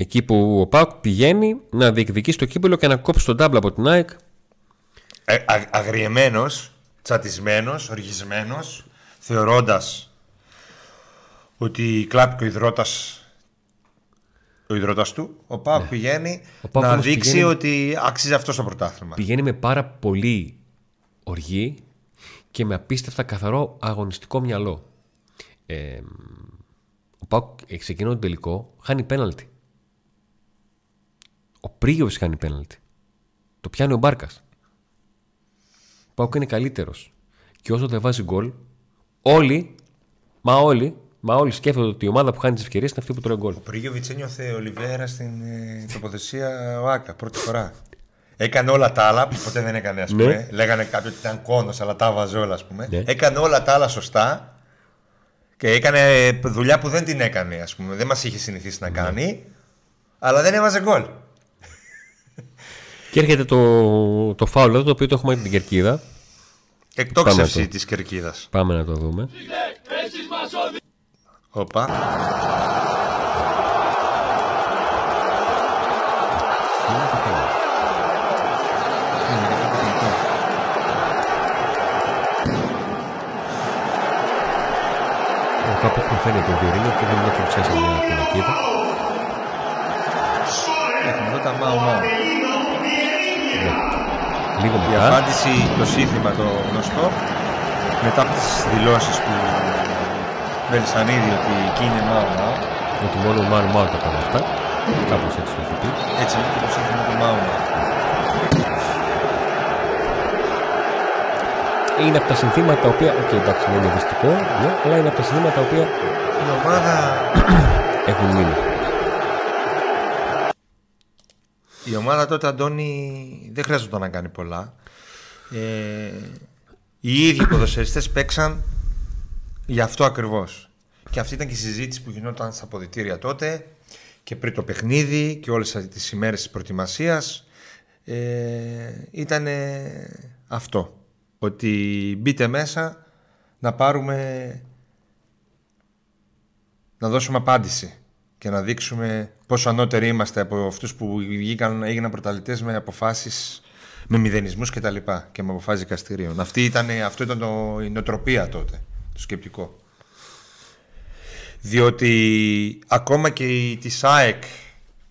Εκεί που ο ΠΑΟΚ πηγαίνει να διεκδικήσει το κύπελλο και να κόψει τον τάμπλα από την ΑΕΚ. Ε, α, αγριεμένος, τσατισμένος, οργισμένος, θεωρώντας ότι κλάπηκε ο υδρότας, ο υδρότας του, ο ΠΑΟΚ ναι. πηγαίνει ο ΠΑΟΚ να δείξει πηγαίνει... ότι άξιζε αυτό στο πρωτάθλημα. Πηγαίνει με πάρα πολύ οργή και με απίστευτα καθαρό αγωνιστικό μυαλό. Ε, ο ΠΑΟΚ ξεκινά τον τελικό, χάνει πέναλτι. Ο Πρίγιος κάνει πέναλτι. Το πιάνει ο Μπάρκας. Ο ΠΑΟΚ είναι καλύτερος. Και όσο δεν βάζει γκολ, όλοι, μα όλοι, μα όλοι σκέφτονται ότι η ομάδα που χάνει τις ευκαιρίες είναι αυτή που τρώει γκολ. Ο Πρίγιος ένιωθε ο Λιβέρα στην ε, τοποθεσία ο Άκα πρώτη φορά. Έκανε όλα τα άλλα που ποτέ δεν έκανε, ας πούμε. Ναι. Λέγανε κάποιοι ότι ήταν κόνος, αλλά τα βάζε όλα, ας πούμε. Ναι. Έκανε όλα τα άλλα σωστά και έκανε δουλειά που δεν την έκανε, ας πούμε. Δεν μας είχε συνηθίσει να κάνει, ναι. αλλά δεν έβαζε γκολ. Και έρχεται το, το φάουλ εδώ, το οποίο το έχουμε από την κερκίδα. Εκτόξευση της κερκίδας. Πάμε να το δούμε. Οπα. Κάπου έχουμε φαίνεται ο Βιερίνια και δεν έχουμε ξέσει μια πινακίδα. Έχουμε εδώ τα μάου-μάου. Λίγο η μετά. Απάντηση το σύνθημα το γνωστό μετά από τις δηλώσεις του Βελσανίδη ότι εκεί είναι μάου-μάου. Ότι μόνο μάου-μάου τα κάνω αυτά. Κάπως έτσι το έχει πει. Έτσι είναι και το σύνθημα του μάου-μάου. Είναι από τα συνθήματα τα οποία. Okay, εντάξει, δεν είναι δυστικό, ναι, αλλά είναι από τα συνθήματα τα οποία. Η ομάδα. Έχουν μείνει. Η ομάδα τότε, Αντώνη, δεν χρειάζονταν να κάνει πολλά. Ε, οι ίδιοι ποδοσφαιριστές παίξαν γι' αυτό ακριβώς. Και αυτή ήταν και η συζήτηση που γινόταν στα αποδυτήρια τότε και πριν το παιχνίδι και όλες τις ημέρες της προετοιμασίας. Ε, ήταν αυτό. Ότι μπείτε μέσα να πάρουμε, να δώσουμε απάντηση και να δείξουμε πόσο ανώτεροι είμαστε από αυτούς που βγήκαν, έγιναν πρωταλητές με αποφάσεις, με μηδενισμούς και τα λοιπά και με αποφάσεις δικαστηρίων. Αυτή ήταν, αυτό ήταν το, η νοοτροπία τότε, το σκεπτικό. διότι ακόμα και της ΑΕΚ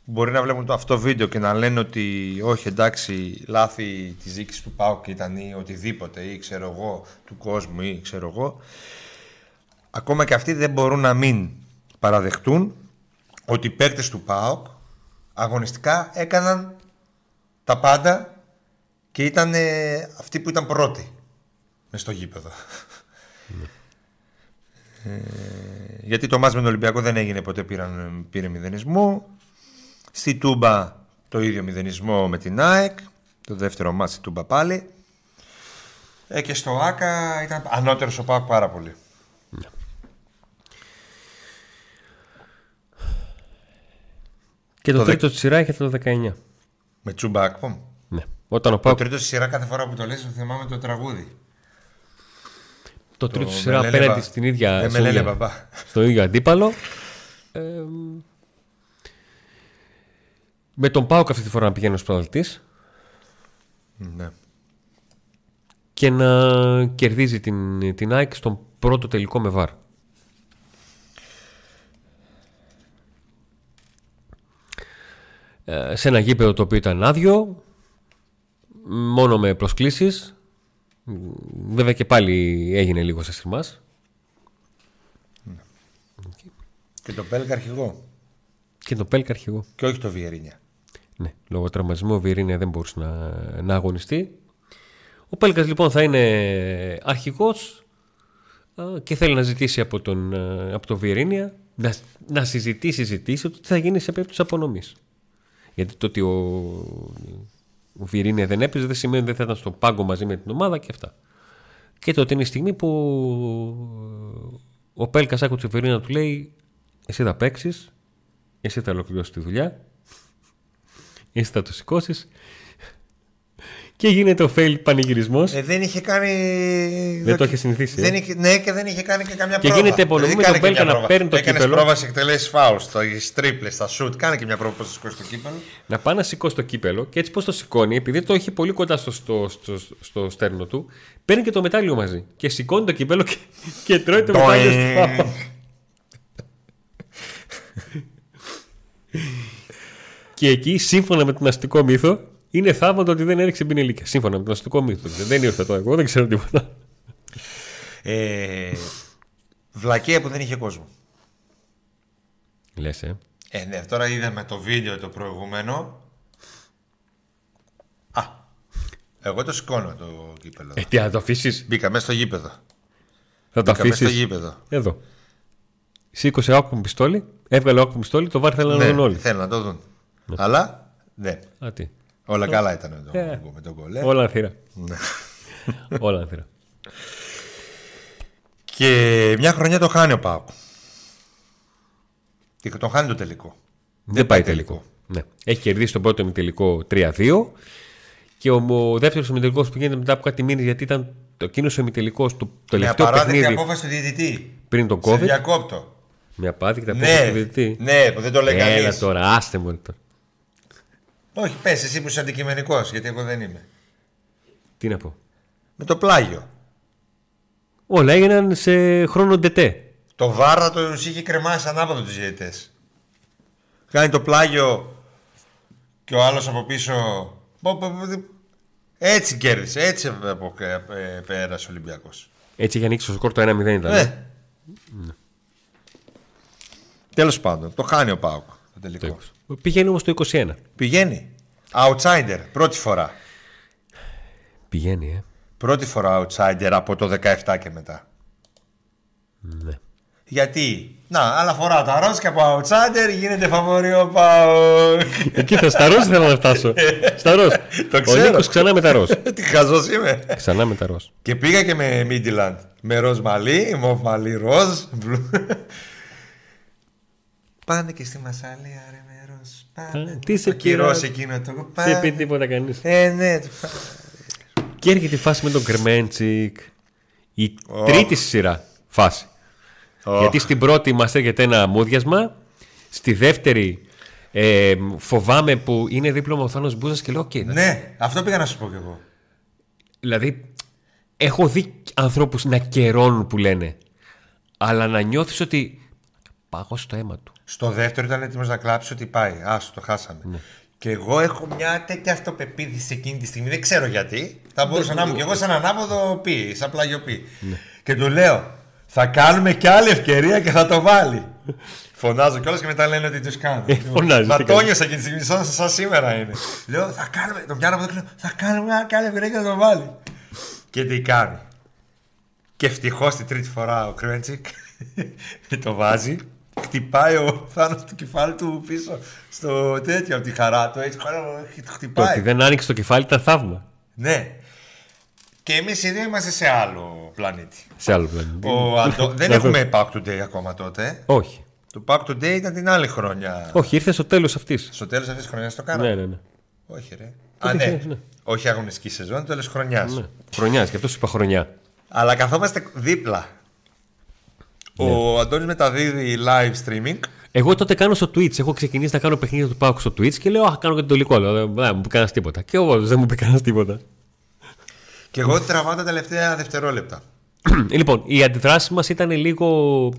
μπορεί να βλέπουν το αυτό βίντεο και να λένε ότι όχι, εντάξει, λάθη της δίκης του ΠΑΟΚ ήταν ή οτιδήποτε ή ξέρω εγώ του κόσμου ή ξέρω εγώ. Ακόμα και αυτοί δεν μπορούν να μην παραδεχτούν ότι οι παίκτες του ΠΑΟΚ αγωνιστικά έκαναν τα πάντα και ήταν ε, αυτοί που ήταν πρώτοι μες στο γήπεδο. Mm. ε, γιατί το μάτς με τον Ολυμπιακό δεν έγινε ποτέ, πήραν, πήρε μηδενισμό. Στη Τούμπα το ίδιο μηδενισμό με την ΑΕΚ, το δεύτερο μάτς στη Τούμπα πάλι. Ε, και στο ΆΚΑ ήταν ανώτερος ο ΠΑΟΚ πάρα πολύ. Ναι. Και το, το τρίτο δε... στη σειρά είχε το δεκαεννιά. Με Τσούμπα Ακπομ. Ναι. Όταν ο ΠΑΟΚ... Το τρίτο στη σειρά κάθε φορά που το λες θυμάμαι το τραγούδι. Το τρίτο στη σειρά απέναντι στην ίδια... στο ίδιο αντίπαλο. Ε, με τον ΠΑΟΚ αυτή τη φορά να πηγαίνει ως πρωταθλητής. Ναι. Και να κερδίζει την, την ΑΕΚ στον πρώτο τελικό με βαρ. Ε, σε ένα γήπεδο το οποίο ήταν άδειο, μόνο με προσκλήσεις. Βέβαια και πάλι έγινε λίγο σε στιγμάς. Ναι. Και τον Πέλκα αρχηγό. Και τον Πέλκα αρχηγό. Και όχι το Βιερίνια. Ναι, λόγω τραυματισμού ο Βιερίνια δεν μπορούσε να, να αγωνιστεί. Ο Πέλκας λοιπόν θα είναι αρχηγός και θέλει να ζητήσει από τον, από τον Βιερίνια να, να συζητήσει, συζητήσει ότι θα γίνει σε περίπτωση απονομής. Γιατί το ότι ο, ο Βιερίνια δεν έπαιζε δεν σημαίνει ότι δεν θα ήταν στον πάγκο μαζί με την ομάδα και αυτά. Και τότε είναι η στιγμή που ο Πέλκας άκουσε τον Βιερίνια να του λέει: εσύ θα παίξεις, εσύ θα ολοκληρώσεις τη δουλειά, εσύ θα το σηκώσεις. Και γίνεται ο fail πανηγυρισμός. Ε, δεν είχε κάνει. Δεν Δο... το είχε συνηθίσει. Δεν είχε... Ναι, και δεν είχε κάνει και καμιά και πρόβα. Και γίνεται επονομή με τον Πέλκα να παίρνει το κύπελλο. Έκανε πρόβα σε εκτελέσει φάουλ, στο τρίπλε, στα σουτ. Κάνει και μια πρόβα πώ το σηκώσει το κύπελλο. Να πάει να σηκώσει το κύπελλο και έτσι πώ το σηκώνει, επειδή το έχει πολύ κοντά στο, στο, στο, στο στέρνο του, παίρνει και το μετάλλιο μαζί. Και σηκώνει το κύπελλο και, και τρώει το μετάλλιο στη φάουλ. Και εκεί, σύμφωνα με τον αστικό μύθο, είναι θαύματο ότι δεν έριξε πινελίκια. Σύμφωνα με τον αστικό μύθο. Δεν ήρθα το εγώ, δεν ξέρω τίποτα. Ε, βλακεία που δεν είχε κόσμο. Λες, ε. ε ναι, τώρα είδαμε το βίντεο το προηγούμενο. Α, εγώ το σηκώνω το γήπεδο. Ε, τι, θα το αφήσεις. Μπήκα μέσα στο γήπεδο. Θα το αφήσεις. Εδώ. Σήκωσε άκουμ πιστόλι, έβγαλε άκουμ πιστόλι, το βάρ θέλανε να δουν όλοι. Θέλουν να το δουν. Ναι. Αλλά δεν. Α, τι. Όλα το... καλά ήταν εδώ, ε, με τον κολέ. Όλα ανθήρα. Όλα ανθήρα. Και μια χρονιά το χάνει ο ΠΑΟΚ. Και το χάνει το τελικό. Δεν, δεν πάει τελικό. τελικό. Ναι. Έχει κερδίσει τον πρώτο ημιτελικό τρία δύο. Και ο, ο δεύτερος ημιτελικός που γίνεται μετά από κάτι μήνες, γιατί ήταν εκείνος ο ημιτελικός του τελευταίου παιχνίδι. Μια παράδεκτη απόφαση του διαιτητή. Πριν τον COVID. Σε διακόπτω. Μια παράδεκτη απόφαση του διαιτητή. Ναι, που δεν το λέει κανείς. Έλα τώρα, άστε μου τώρα. Όχι, πες εσύ που είσαι αντικειμενικός, γιατί εγώ δεν είμαι. Τι να πω. Με το πλάγιο. Όλα έγιναν σε χρόνο ντετέ. Το βάρα το είχε κρεμάσει ανάποδο τους διαιτητές. Κάνει το πλάγιο και ο άλλος από πίσω. Έτσι κέρδισε, έτσι πέρασε ο Ολυμπιακός. Έτσι είχε ανοίξει το σκορ το ένα μηδέν ήταν. Ναι. Ναι. Τέλος πάντων, το χάνει ο ΠΑΟΚ το τελικό. Πηγαίνει όμως το είκοσι ένα. Πηγαίνει. Outsider, πρώτη φορά. Πηγαίνει, ε. Πρώτη φορά outsider από το δεκαεπτά και μετά. Ναι. Γιατί, να, άλλα φορά τα ρώσκα από outsider γίνεται φαβορείο πάω. Εκεί θα στα ρώσ θέλω να φτάσω. Στα ρώσ. Το ξέρω. Ο Νίκος ξανά με τα ρώσ. Τι χαζός είμαι. Ξανά με τα ρώσ. Και πήγα και με Μίντιλαντ. Με ρώσ μαλλί, μοβ μαλλί ρώσ. Πάνε και στη Μασάλια, ρε μέρος. Πάνε. Τι σε πειράζει εκείνο το. Πάνε. Σε πει τίποτα κανείς. Ε, ναι. Και έρχεται η φάση με τον Κρουμέντζικ. Η oh. τρίτη σειρά φάση. Oh. Γιατί στην πρώτη μας έρχεται ένα μούδιασμα. Στη δεύτερη ε, φοβάμαι που είναι δίπλωμα ο Θάνος Μπούζας και λέω: okay, ναι, ναι, αυτό πήγα να σου πω κι εγώ. Δηλαδή, έχω δει ανθρώπους να κερώνουν που λένε, αλλά να νιώθεις ότι. Πάγω στο αίμα του. Στο δεύτερο ήταν έτοιμος να κλάψει ότι πάει. Άσου, το χάσαμε. Ναι. Και εγώ έχω μια τέτοια αυτοπεποίθηση εκείνη τη στιγμή. Δεν ξέρω γιατί. Θα μπορούσα να είμαι κι εγώ σαν ανάποδο πει, σαν πλάγιο πει. Ναι. Και του λέω: θα κάνουμε κι άλλη ευκαιρία και θα το βάλει. Φωνάζω κιόλας και μετά λένε ότι τους κάνω. Μα το νιώσα εκείνη τη στιγμή, σαν σήμερα είναι. Λέω: θα κάνουμε. Το πιάνω από εδώ και λέω: θα κάνουμε κι άλλη ευκαιρία και θα το βάλει. Και τι κάνει. Και ευτυχώς την τρίτη φορά ο Κρουέντζικ το βάζει. Χτυπάει ο Θάνος του κεφάλι του πίσω στο τέτοιο από τη χαρά του. Έτσι το χτυπάει. Το ότι δεν άνοιξε το κεφάλι ήταν θαύμα. Ναι. Και εμείς οι δύο είμαστε σε άλλο πλανήτη. Σε άλλο πλανήτη. Ο Αντώ... δεν έχουμε PAOK Today ακόμα τότε. Όχι. Το PAOK Today ήταν την άλλη χρονιά. Όχι, ήρθε στο τέλος αυτής. Στο τέλος αυτής της χρονιάς το κάναμε. Ναι, ναι, ναι. Όχι, ρε. Α, ναι. Ναι, ναι. Όχι αγωνιστική σεζόν, τέλος χρονιάς. Ναι. Χρονιάς, και αυτό σου είπα χρονιά. Αλλά καθόμαστε δίπλα. Ο ναι. Αντώνης μεταδίδει live streaming. Εγώ τότε κάνω στο Twitch. Έχω ξεκινήσει να κάνω παιχνίδια του PAOK στο Twitch και λέω: αχ, κάνω και το τελικό. Δεν μου πει κανένα τίποτα. Και εγώ δεν μου πει κανένα τίποτα. Και εγώ τραβάω τα τελευταία δευτερόλεπτα. Λοιπόν, οι αντιδράσεις μας ήταν λίγο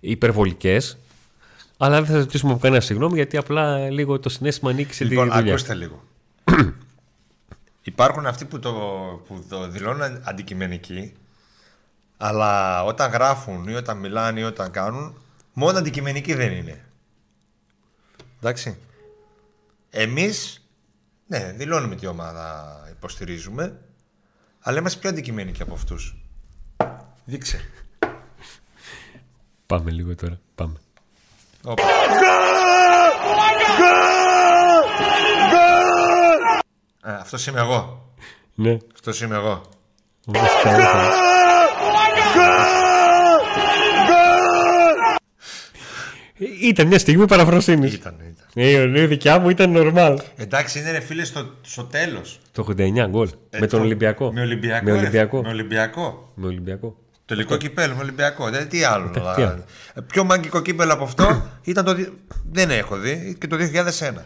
υπερβολικές. Αλλά δεν θα ζητήσουμε από κανένα συγγνώμη, γιατί απλά λίγο το συνέστημα ανοίξει τη δουλειά. Λοιπόν, ακούστε λίγο. Υπάρχουν αυτοί που το, που το δηλώνουν αντικειμενικοί. Αλλά όταν γράφουν ή όταν μιλάνε ή όταν κάνουν, μόνο αντικειμενικοί δεν είναι. Εντάξει. Εμείς, ναι, δηλώνουμε τι ομάδα υποστηρίζουμε, αλλά είμαστε πιο αντικειμένοι και από αυτούς. Δείξε. Πάμε λίγο τώρα. Πάμε. Οπα. Αυτός είμαι εγώ. Ναι. Αυτός είμαι εγώ. Ήταν μια στιγμή παραφροσύνης. Ήταν, ήταν. Η δικιά μου ήταν normal. Εντάξει, είναι ρε φίλε στο, στο τέλος. Το ογδόντα εννιά γκολ. Ε, με τον Ολυμπιακό. Με Ολυμπιακό. Με Ολυμπιακό. Με Ολυμπιακό. Με Ολυμπιακό. Τελικό αυτό... κυπέλλο, με Ολυμπιακό. Δεν, τι άλλο. Ήταν, τι άλλο. Πιο μάγκικο κύπελλο από αυτό ήταν το. Δεν έχω δει και το δύο χιλιάδες ένα.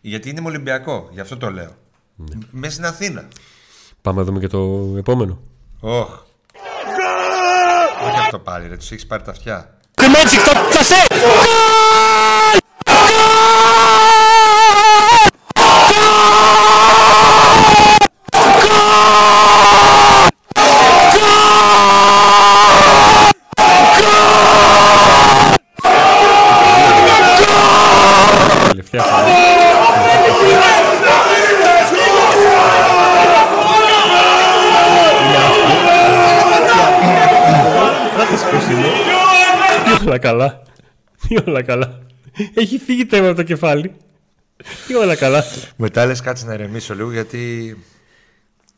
Γιατί είναι με Ολυμπιακό, γι' αυτό το λέω. Ναι. Μέσα στην Αθήνα. Πάμε να δούμε και το επόμενο. Οχ. Όχι αυτό πάλι, ρε. Τους έχεις πάρει τα αυτιά. Κρουμέντζικ το τσασέ! Γκολ! Καλά. Τι όλα καλά. Έχει φύγει τέμα από το κεφάλι. Τι όλα καλά. Μετά λες κάτσε να ηρεμήσω λίγο γιατί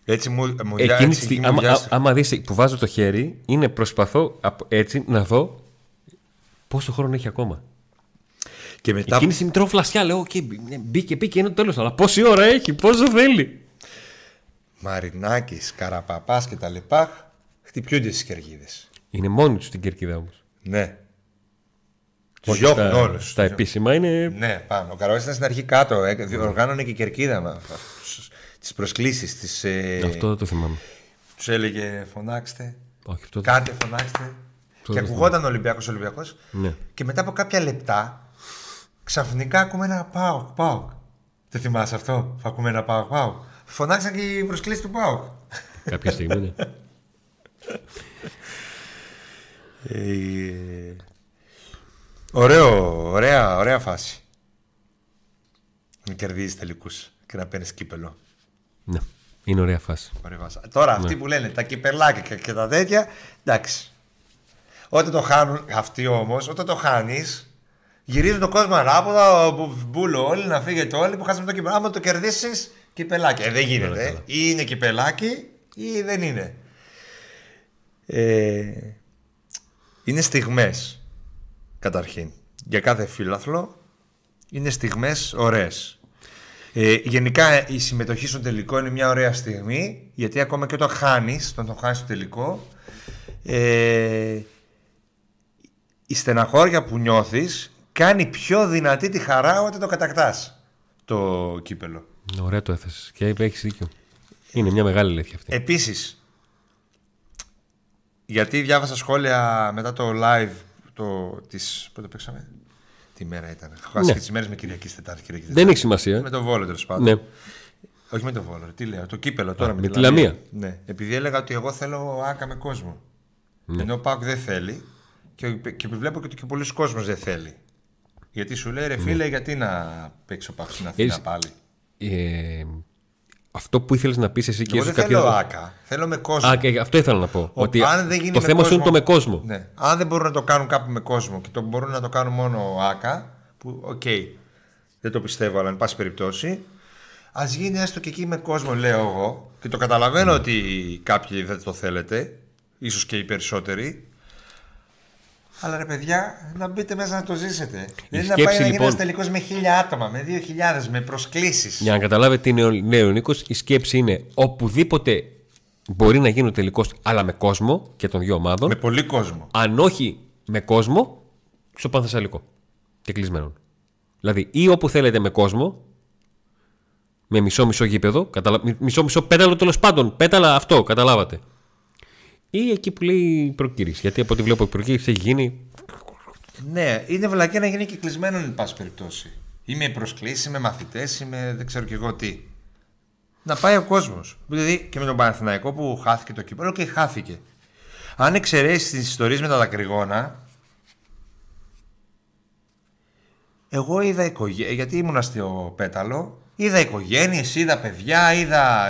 έτσι μου διάστηκε. Άμα δεις που βάζω το χέρι, είναι προσπαθώ έτσι να δω πόσο χρόνο έχει ακόμα. Και μετά. Εκείνη τη μητρώω φλασιά, λέω: okay, μπήκε, μπήκε, είναι το τέλος. Αλλά πόση ώρα έχει, πόσο θέλει. Μαρινάκης, Καραπαπάς και τα λοιπά χτυπιούνται στις κερκίδες. Είναι μόνοι τους την κερκίδα όμως. Ναι. Τους διώχνουν όλους. Τα επίσημα είναι. Ναι, πάνω. Ο Καραόλης ήταν στην αρχή κάτω. Ε, διοργάνωνε και η κερκίδα μα. Τις προσκλήσεις, τις. Ε... Αυτό το θυμάμαι. Τους έλεγε φωνάξτε. Όχι, αυτό... Κάντε, φωνάξτε. Αυτό και ακουγόταν ο Ολυμπιακός Ολυμπιακός. Ναι. Και μετά από κάποια λεπτά ξαφνικά ακούμε ένα πάοκ, πάοκ. Δεν θυμάσαι αυτό. Θα ακούμε ένα πάοκ, πάοκ. Φωνάξαν και οι προσκλήσεις του πάοκ. Κάποια στιγμή, ναι. Ε... Ωραίο, ωραία, ωραία φάση. Να κερδίζεις τελικούς και να παίρνεις κύπελλο. Ναι, είναι ωραία φάση, ωραία φάση. Τώρα ναι. Αυτοί που λένε τα κυπελάκια και τα τέτοια, εντάξει. Όταν το χάνουν αυτοί όμως, όταν το χάνεις, γυρίζουν τον κόσμο ανάποδα. Μπούλο όλοι, να φύγετε όλοι που χάσαμε το κύπελλο. Άμα το κερδίσεις, κυπελάκια. Ε, δεν γίνεται, ε. Ή είναι κυπελάκι ή δεν είναι. ε... Είναι στιγμές, καταρχήν. Για κάθε φύλαθλο είναι στιγμές ωραίες. Ε, γενικά η συμμετοχή στον τελικό είναι μια ωραία στιγμή, γιατί ακόμα και όταν χάνεις, όταν το χάνεις το τελικό, ε, η στεναχώρια που νιώθεις κάνει πιο δυνατή τη χαρά όταν το κατακτάς το κύπελλο. Ωραία το έθεσες και έχεις δίκιο. Είναι μια μεγάλη αλήθεια αυτή. Επίσης, γιατί διάβασα σχόλια μετά το live το, της... Πότε παίξαμε? Τι μέρα ήταν? Έχω χάσει και τις μέρες με Κυριακή, Τετάρτη, Κυριακή. Δεν έχει σημασία. Με τον Βόλο τέλος πάντων. Ναι. Όχι με τον Βόλο. Τι λέω. Το κύπελλο τώρα. Α, με, με τη Λαμία. Ναι. Επειδή έλεγα ότι εγώ θέλω άκα με κόσμο. Ναι. Ενώ ο ΠΑΟΚ δεν θέλει. Και, και βλέπω και ότι και πολλοί κόσμος δεν θέλει. Γιατί σου λέει ρε φίλε, ναι. Γιατί να παίξω ΠΑΟΚ στην Αθήνα Έχεις... πάλι. Ε... Αυτό που ήθελες να πεις εσύ και εγώ δεν θέλω κάποια... άκα, θέλω με κόσμο. Α, και αυτό ήθελα να πω. Ο, ότι αν δεν γίνει το με θέμα κόσμο, σου είναι το με κόσμο. Ναι. Αν δεν μπορούν να το κάνουν κάποιοι με κόσμο και το μπορούν να το κάνουν μόνο άκα, που οκ, okay, δεν το πιστεύω, αλλά εν πάση περιπτώσει, ας γίνει έστω και εκεί με κόσμο, λέω εγώ, και το καταλαβαίνω mm. ότι κάποιοι δεν το θέλετε, ίσως και οι περισσότεροι. Αλλά ρε παιδιά, να μπείτε μέσα να το ζήσετε. Δεν είναι να πάει να γίνει ένας τελικός με χίλια άτομα, με δύο χιλιάδες, με προσκλήσεις. Για να καταλάβετε τι είναι ο Νίκος, η σκέψη είναι οπουδήποτε μπορεί να γίνει ο τελικός, αλλά με κόσμο και των δύο ομάδων. Με πολύ κόσμο. Αν όχι με κόσμο, στο Πανθεσσαλικό και κλεισμένον. Δηλαδή, ή όπου θέλετε με κόσμο, με μισό-μισό γήπεδο, μισό-μισό πέταλο τέλος πάντων. Πέταλα αυτό, καταλάβατε. Ή εκεί που λέει η προκήρυξη. Γιατί από ό,τι βλέπω η προκήρυξη έχει γίνει. Ναι, είναι βλακία να γίνει και κλεισμένο εν πάση περιπτώσει. Είμαι προσκλήσει, είμαι μαθητές, είμαι δεν ξέρω και εγώ τι. Να πάει ο κόσμος. Δηλαδή και με τον Παναθηναϊκό που χάθηκε το κύπελλο και χάθηκε. Αν εξαιρέσεις τις ιστορίες με τα δακρυγόνα, Εγώ είδα οικογένεια, γιατί ήμουνα στο Πέταλο, είδα οικογένειες, είδα παιδιά, είδα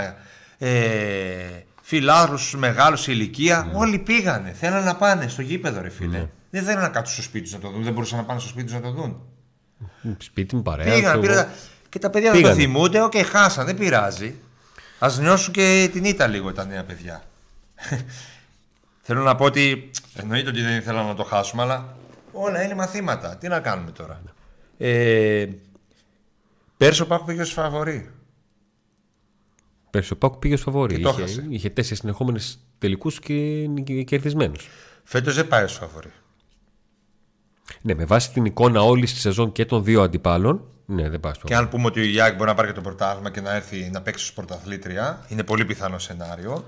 ε, φιλάρους μεγάλους σε ηλικία. Ναι. Όλοι πήγανε. Θέλανε να πάνε στο γήπεδο, ρε φίλε. Ναι. Δεν θέλανε να κάτσουν στο σπίτι του να το δουν. Δεν μπορούσαν να πάνε στο σπίτι του να το δουν. Σπίτι μου, παρέα. Πήγαν, πήρα... Και τα παιδιά δεν το θυμούνται. Οκ, okay, χάσαν, δεν πειράζει. Ας νιώσουν και την ήττα λίγο τα νέα παιδιά. Θέλω να πω ότι εννοείται ότι δεν ήθελα να το χάσουμε, αλλά όλα είναι μαθήματα. Τι να κάνουμε τώρα. Ε, πέρσι ο Πάκου πήγε ως φαβορί. Πέρσι ο Πάκου πήγε ως φαβορί. Και το είχε, είχε τέσσερις συνεχόμενες τελικούς και κερδισμένους. Φέτος δεν πάει ως φαβορί. Ναι, με βάση την εικόνα όλης της σεζόν και των δύο αντιπάλων. Ναι, δεν πάει. Και αν πούμε ότι η ΑΕΚ μπορεί να πάρει και το πρωτάθλημα και να έρθει να παίξει ως πρωταθλήτρια, είναι πολύ πιθανό σενάριο.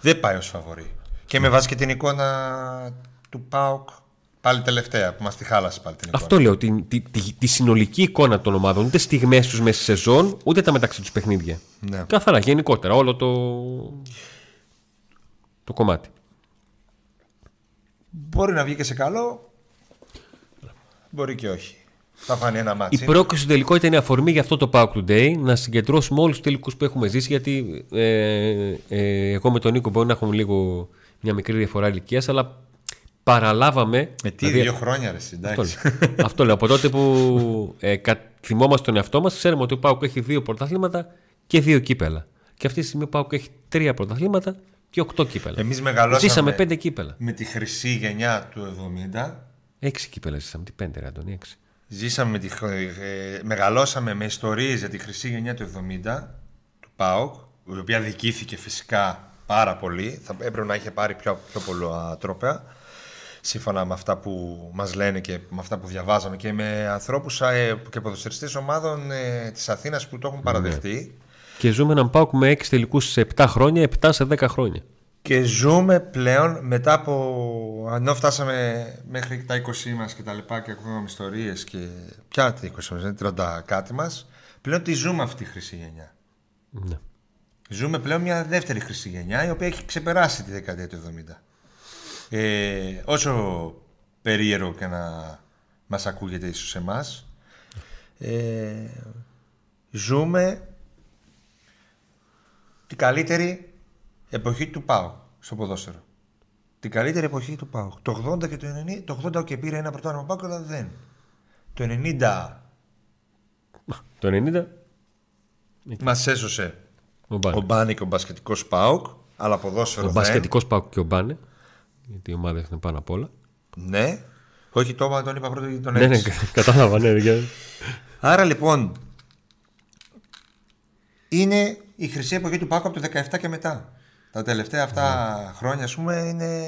Δεν πάει ως φαβορί. Και με βάση και την εικόνα του ΠΑΟΚ πάλι τελευταία, που μας τη χάλασε πάλι την εικόνα. Αυτό λέω, τη, τη, τη, τη συνολική εικόνα των ομάδων, ούτε στιγμές τους μέσα στη σεζόν, ούτε τα μεταξύ τους παιχνίδια. Ναι. Καθαρά, γενικότερα, όλο το, το κομμάτι. Μπορεί να βγει και σε καλό, μπορεί και όχι. Θα φανεί ένα μάτσι. Η πρόκληση του τελικού ήταν η αφορμή για αυτό το PAOK Today, να συγκεντρώσουμε όλους τους τελικούς που έχουμε ζήσει, γιατί ε, ε, ε, εγώ με τον Νίκο μπορεί να έχουμε λίγο μια μικρή διαφορά ηλικίας, αλλά παραλάβαμε. Με τι, δηλαδή, δύο χρόνια, ρε, συντάξει. Αυτό, αυτό λέω. Από τότε που ε, κα, θυμόμαστε τον εαυτό μας, ξέρουμε ότι ο ΠΑΟΚ έχει δύο πρωταθλήματα και δύο κύπελα. Και αυτή τη στιγμή ο ΠΑΟΚ έχει τρία πρωταθλήματα και οκτώ κύπελα. Εμείς μεγαλώσαμε. Ζήσαμε πέντε κύπελα. Με τη χρυσή γενιά του εβδομήντα. Έξι κύπελα ζήσαμε. Τι πέντε, ρε Αντώνη, έξι. Ζήσαμε τη, ε, μεγαλώσαμε με ιστορίες για τη χρυσή γενιά του εβδομήντα του ΠΑΟΚ, η οποία δικήθηκε φυσικά πάρα πολύ. Θα έπρεπε να είχε πάρει πιο, πιο πολλά τρόπαια, σύμφωνα με αυτά που μας λένε και με αυτά που διαβάζαμε και με ανθρώπους ε, και ποδοσφαιριστές ομάδων ε, της Αθήνας που το έχουν παραδεχτεί. Και ζούμε έναν ΠΑΟΚ με έξι τελικούς σε επτά χρόνια, επτά σε δέκα χρόνια. Και ζούμε πλέον μετά από, ενώ φτάσαμε μέχρι τα είκοσι μας και τα λοιπά και ακούγαμε ιστορίες και πια τα είκοσι μας, είναι τριάντα κάτι μας, πλέον τη ζούμε αυτή η χρυσή γενιά. Ναι. Ζούμε πλέον μια δεύτερη χρυσή γενιά η οποία έχει ξεπεράσει τη δεκαετία του εβδομήντα. Ε, όσο περίεργο και να μας ακούγεται ίσως εμάς, ε, ζούμε την καλύτερη εποχή του ΠΑΟΚ στο ποδόσφαιρο. Την καλύτερη εποχή του ΠΑΟΚ. Το ογδόντα και το ενενήντα. Το ογδόντα και πήρε ένα πρωτάθλημα ΠΑΟΚ, αλλά δεν. Το ενενήντα. Το ενενήντα. Μας έσωσε ο Μπάνε, ο Μπάνε και ο μπασκετικός ΠΑΟΚ, αλλά ποδόσφαιρο ο δεν. Ο μπασκετικός ΠΑΟΚ και ο Μπάνε. Γιατί η ομάδα έχουν πάνω απ' όλα. Ναι. Όχι, το τον είπα πρώτο γιατί τον έδειξε. Ναι, ναι, κατάλαβα, ναι. Άρα λοιπόν, είναι η χρυσή εποχή του ΠΑΟΚ από το δεκαεπτά και μετά. Τα τελευταία αυτά mm. χρόνια, ας πούμε, είναι...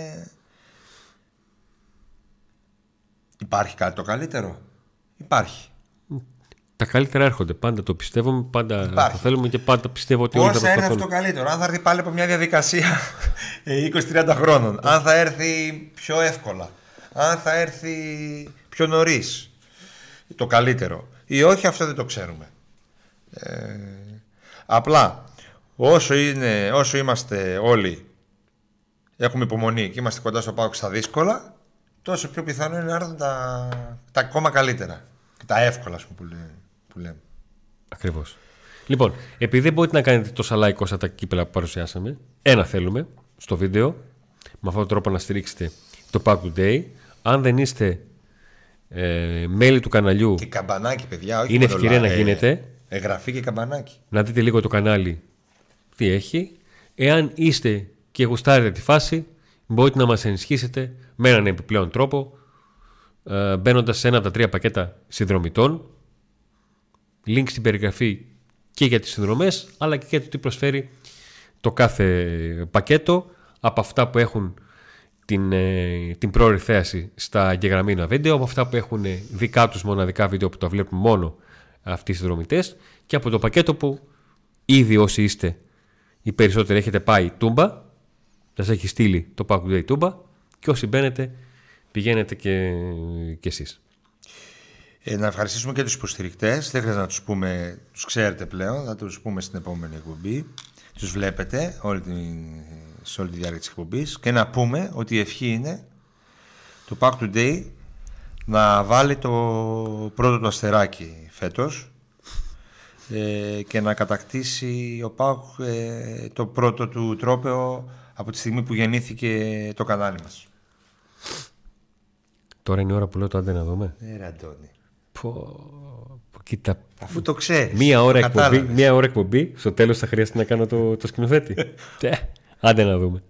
Υπάρχει κάτι το καλύτερο? Υπάρχει. Τα καλύτερα έρχονται. Πάντα το πιστεύουμε, πάντα το θέλουμε και πάντα πιστεύω ότι όλα τα προσπαθούν. Πώς θα έρθει αυτό καλύτερο? Αν θα έρθει πάλι από μια διαδικασία είκοσι τριάντα χρόνων. Αν θα έρθει πιο εύκολα. Αν θα έρθει πιο νωρίς. Το καλύτερο. Ή όχι, αυτό δεν το ξέρουμε. Ε... Απλά, όσο, είναι, όσο είμαστε όλοι, έχουμε υπομονή και είμαστε κοντά στο ΠΑΟΚ στα δύσκολα, τόσο πιο πιθανό είναι να έρθουν τα, τα ακόμα καλύτερα. Τα εύκολα, ας πούμε, που, λέ, που λέμε. Ακριβώς. Λοιπόν, επειδή δεν μπορείτε να κάνετε τόσα like όσα τα κύπελα που παρουσιάσαμε, ένα θέλουμε στο βίντεο, με αυτόν τον τρόπο να στηρίξετε το PAOK Today. Αν δεν είστε ε, μέλη του καναλιού, και καμπανάκι, παιδιά, όχι είναι ευκαιρία να γίνετε. Εγγραφή και καμπανάκι. Να δείτε λίγο το κανάλι τι έχει. Εάν είστε και γουστάρετε τη φάση, μπορείτε να μας ενισχύσετε με έναν επιπλέον τρόπο, μπαίνοντας σε ένα από τα τρία πακέτα συνδρομητών. Link στην περιγραφή και για τις συνδρομές, αλλά και για το τι προσφέρει το κάθε πακέτο από αυτά που έχουν την, την πρόωρη θέαση στα εγγεγραμμένα βίντεο, από αυτά που έχουν δικά τους μοναδικά βίντεο που τα βλέπουν μόνο αυτοί οι συνδρομητές, και από το πακέτο που ήδη όσοι είστε οι περισσότεροι έχετε πάει τούμπα, σας έχει στείλει το PAOK Today τούμπα, και όσοι μπαίνετε πηγαίνετε και, και εσείς. Ε, να ευχαριστήσουμε και τους υποστηρικτές, δεν χρειάζεται να τους πούμε, τους ξέρετε πλέον, θα τους πούμε στην επόμενη εκπομπή, τους βλέπετε όλη την, σε όλη τη διάρκεια της εκπομπής, και να πούμε ότι η ευχή είναι το PAOK Today να βάλει το πρώτο του αστεράκι φέτος ε, και να κατακτήσει ο ΠΑΟΚ ε, το πρώτο του τρόπαιο από τη στιγμή που γεννήθηκε το κανάλι μας. Τώρα είναι η ώρα που λέω το άντε να δούμε. Ε, Αντώνη. Πω, κοίτα. Αφού το ξέρεις. Μία ώρα εκπομπή, μία ώρα εκπομπή, στο τέλος θα χρειάζεται να κάνω το, το σκηνοθέτη. Άντε να δούμε.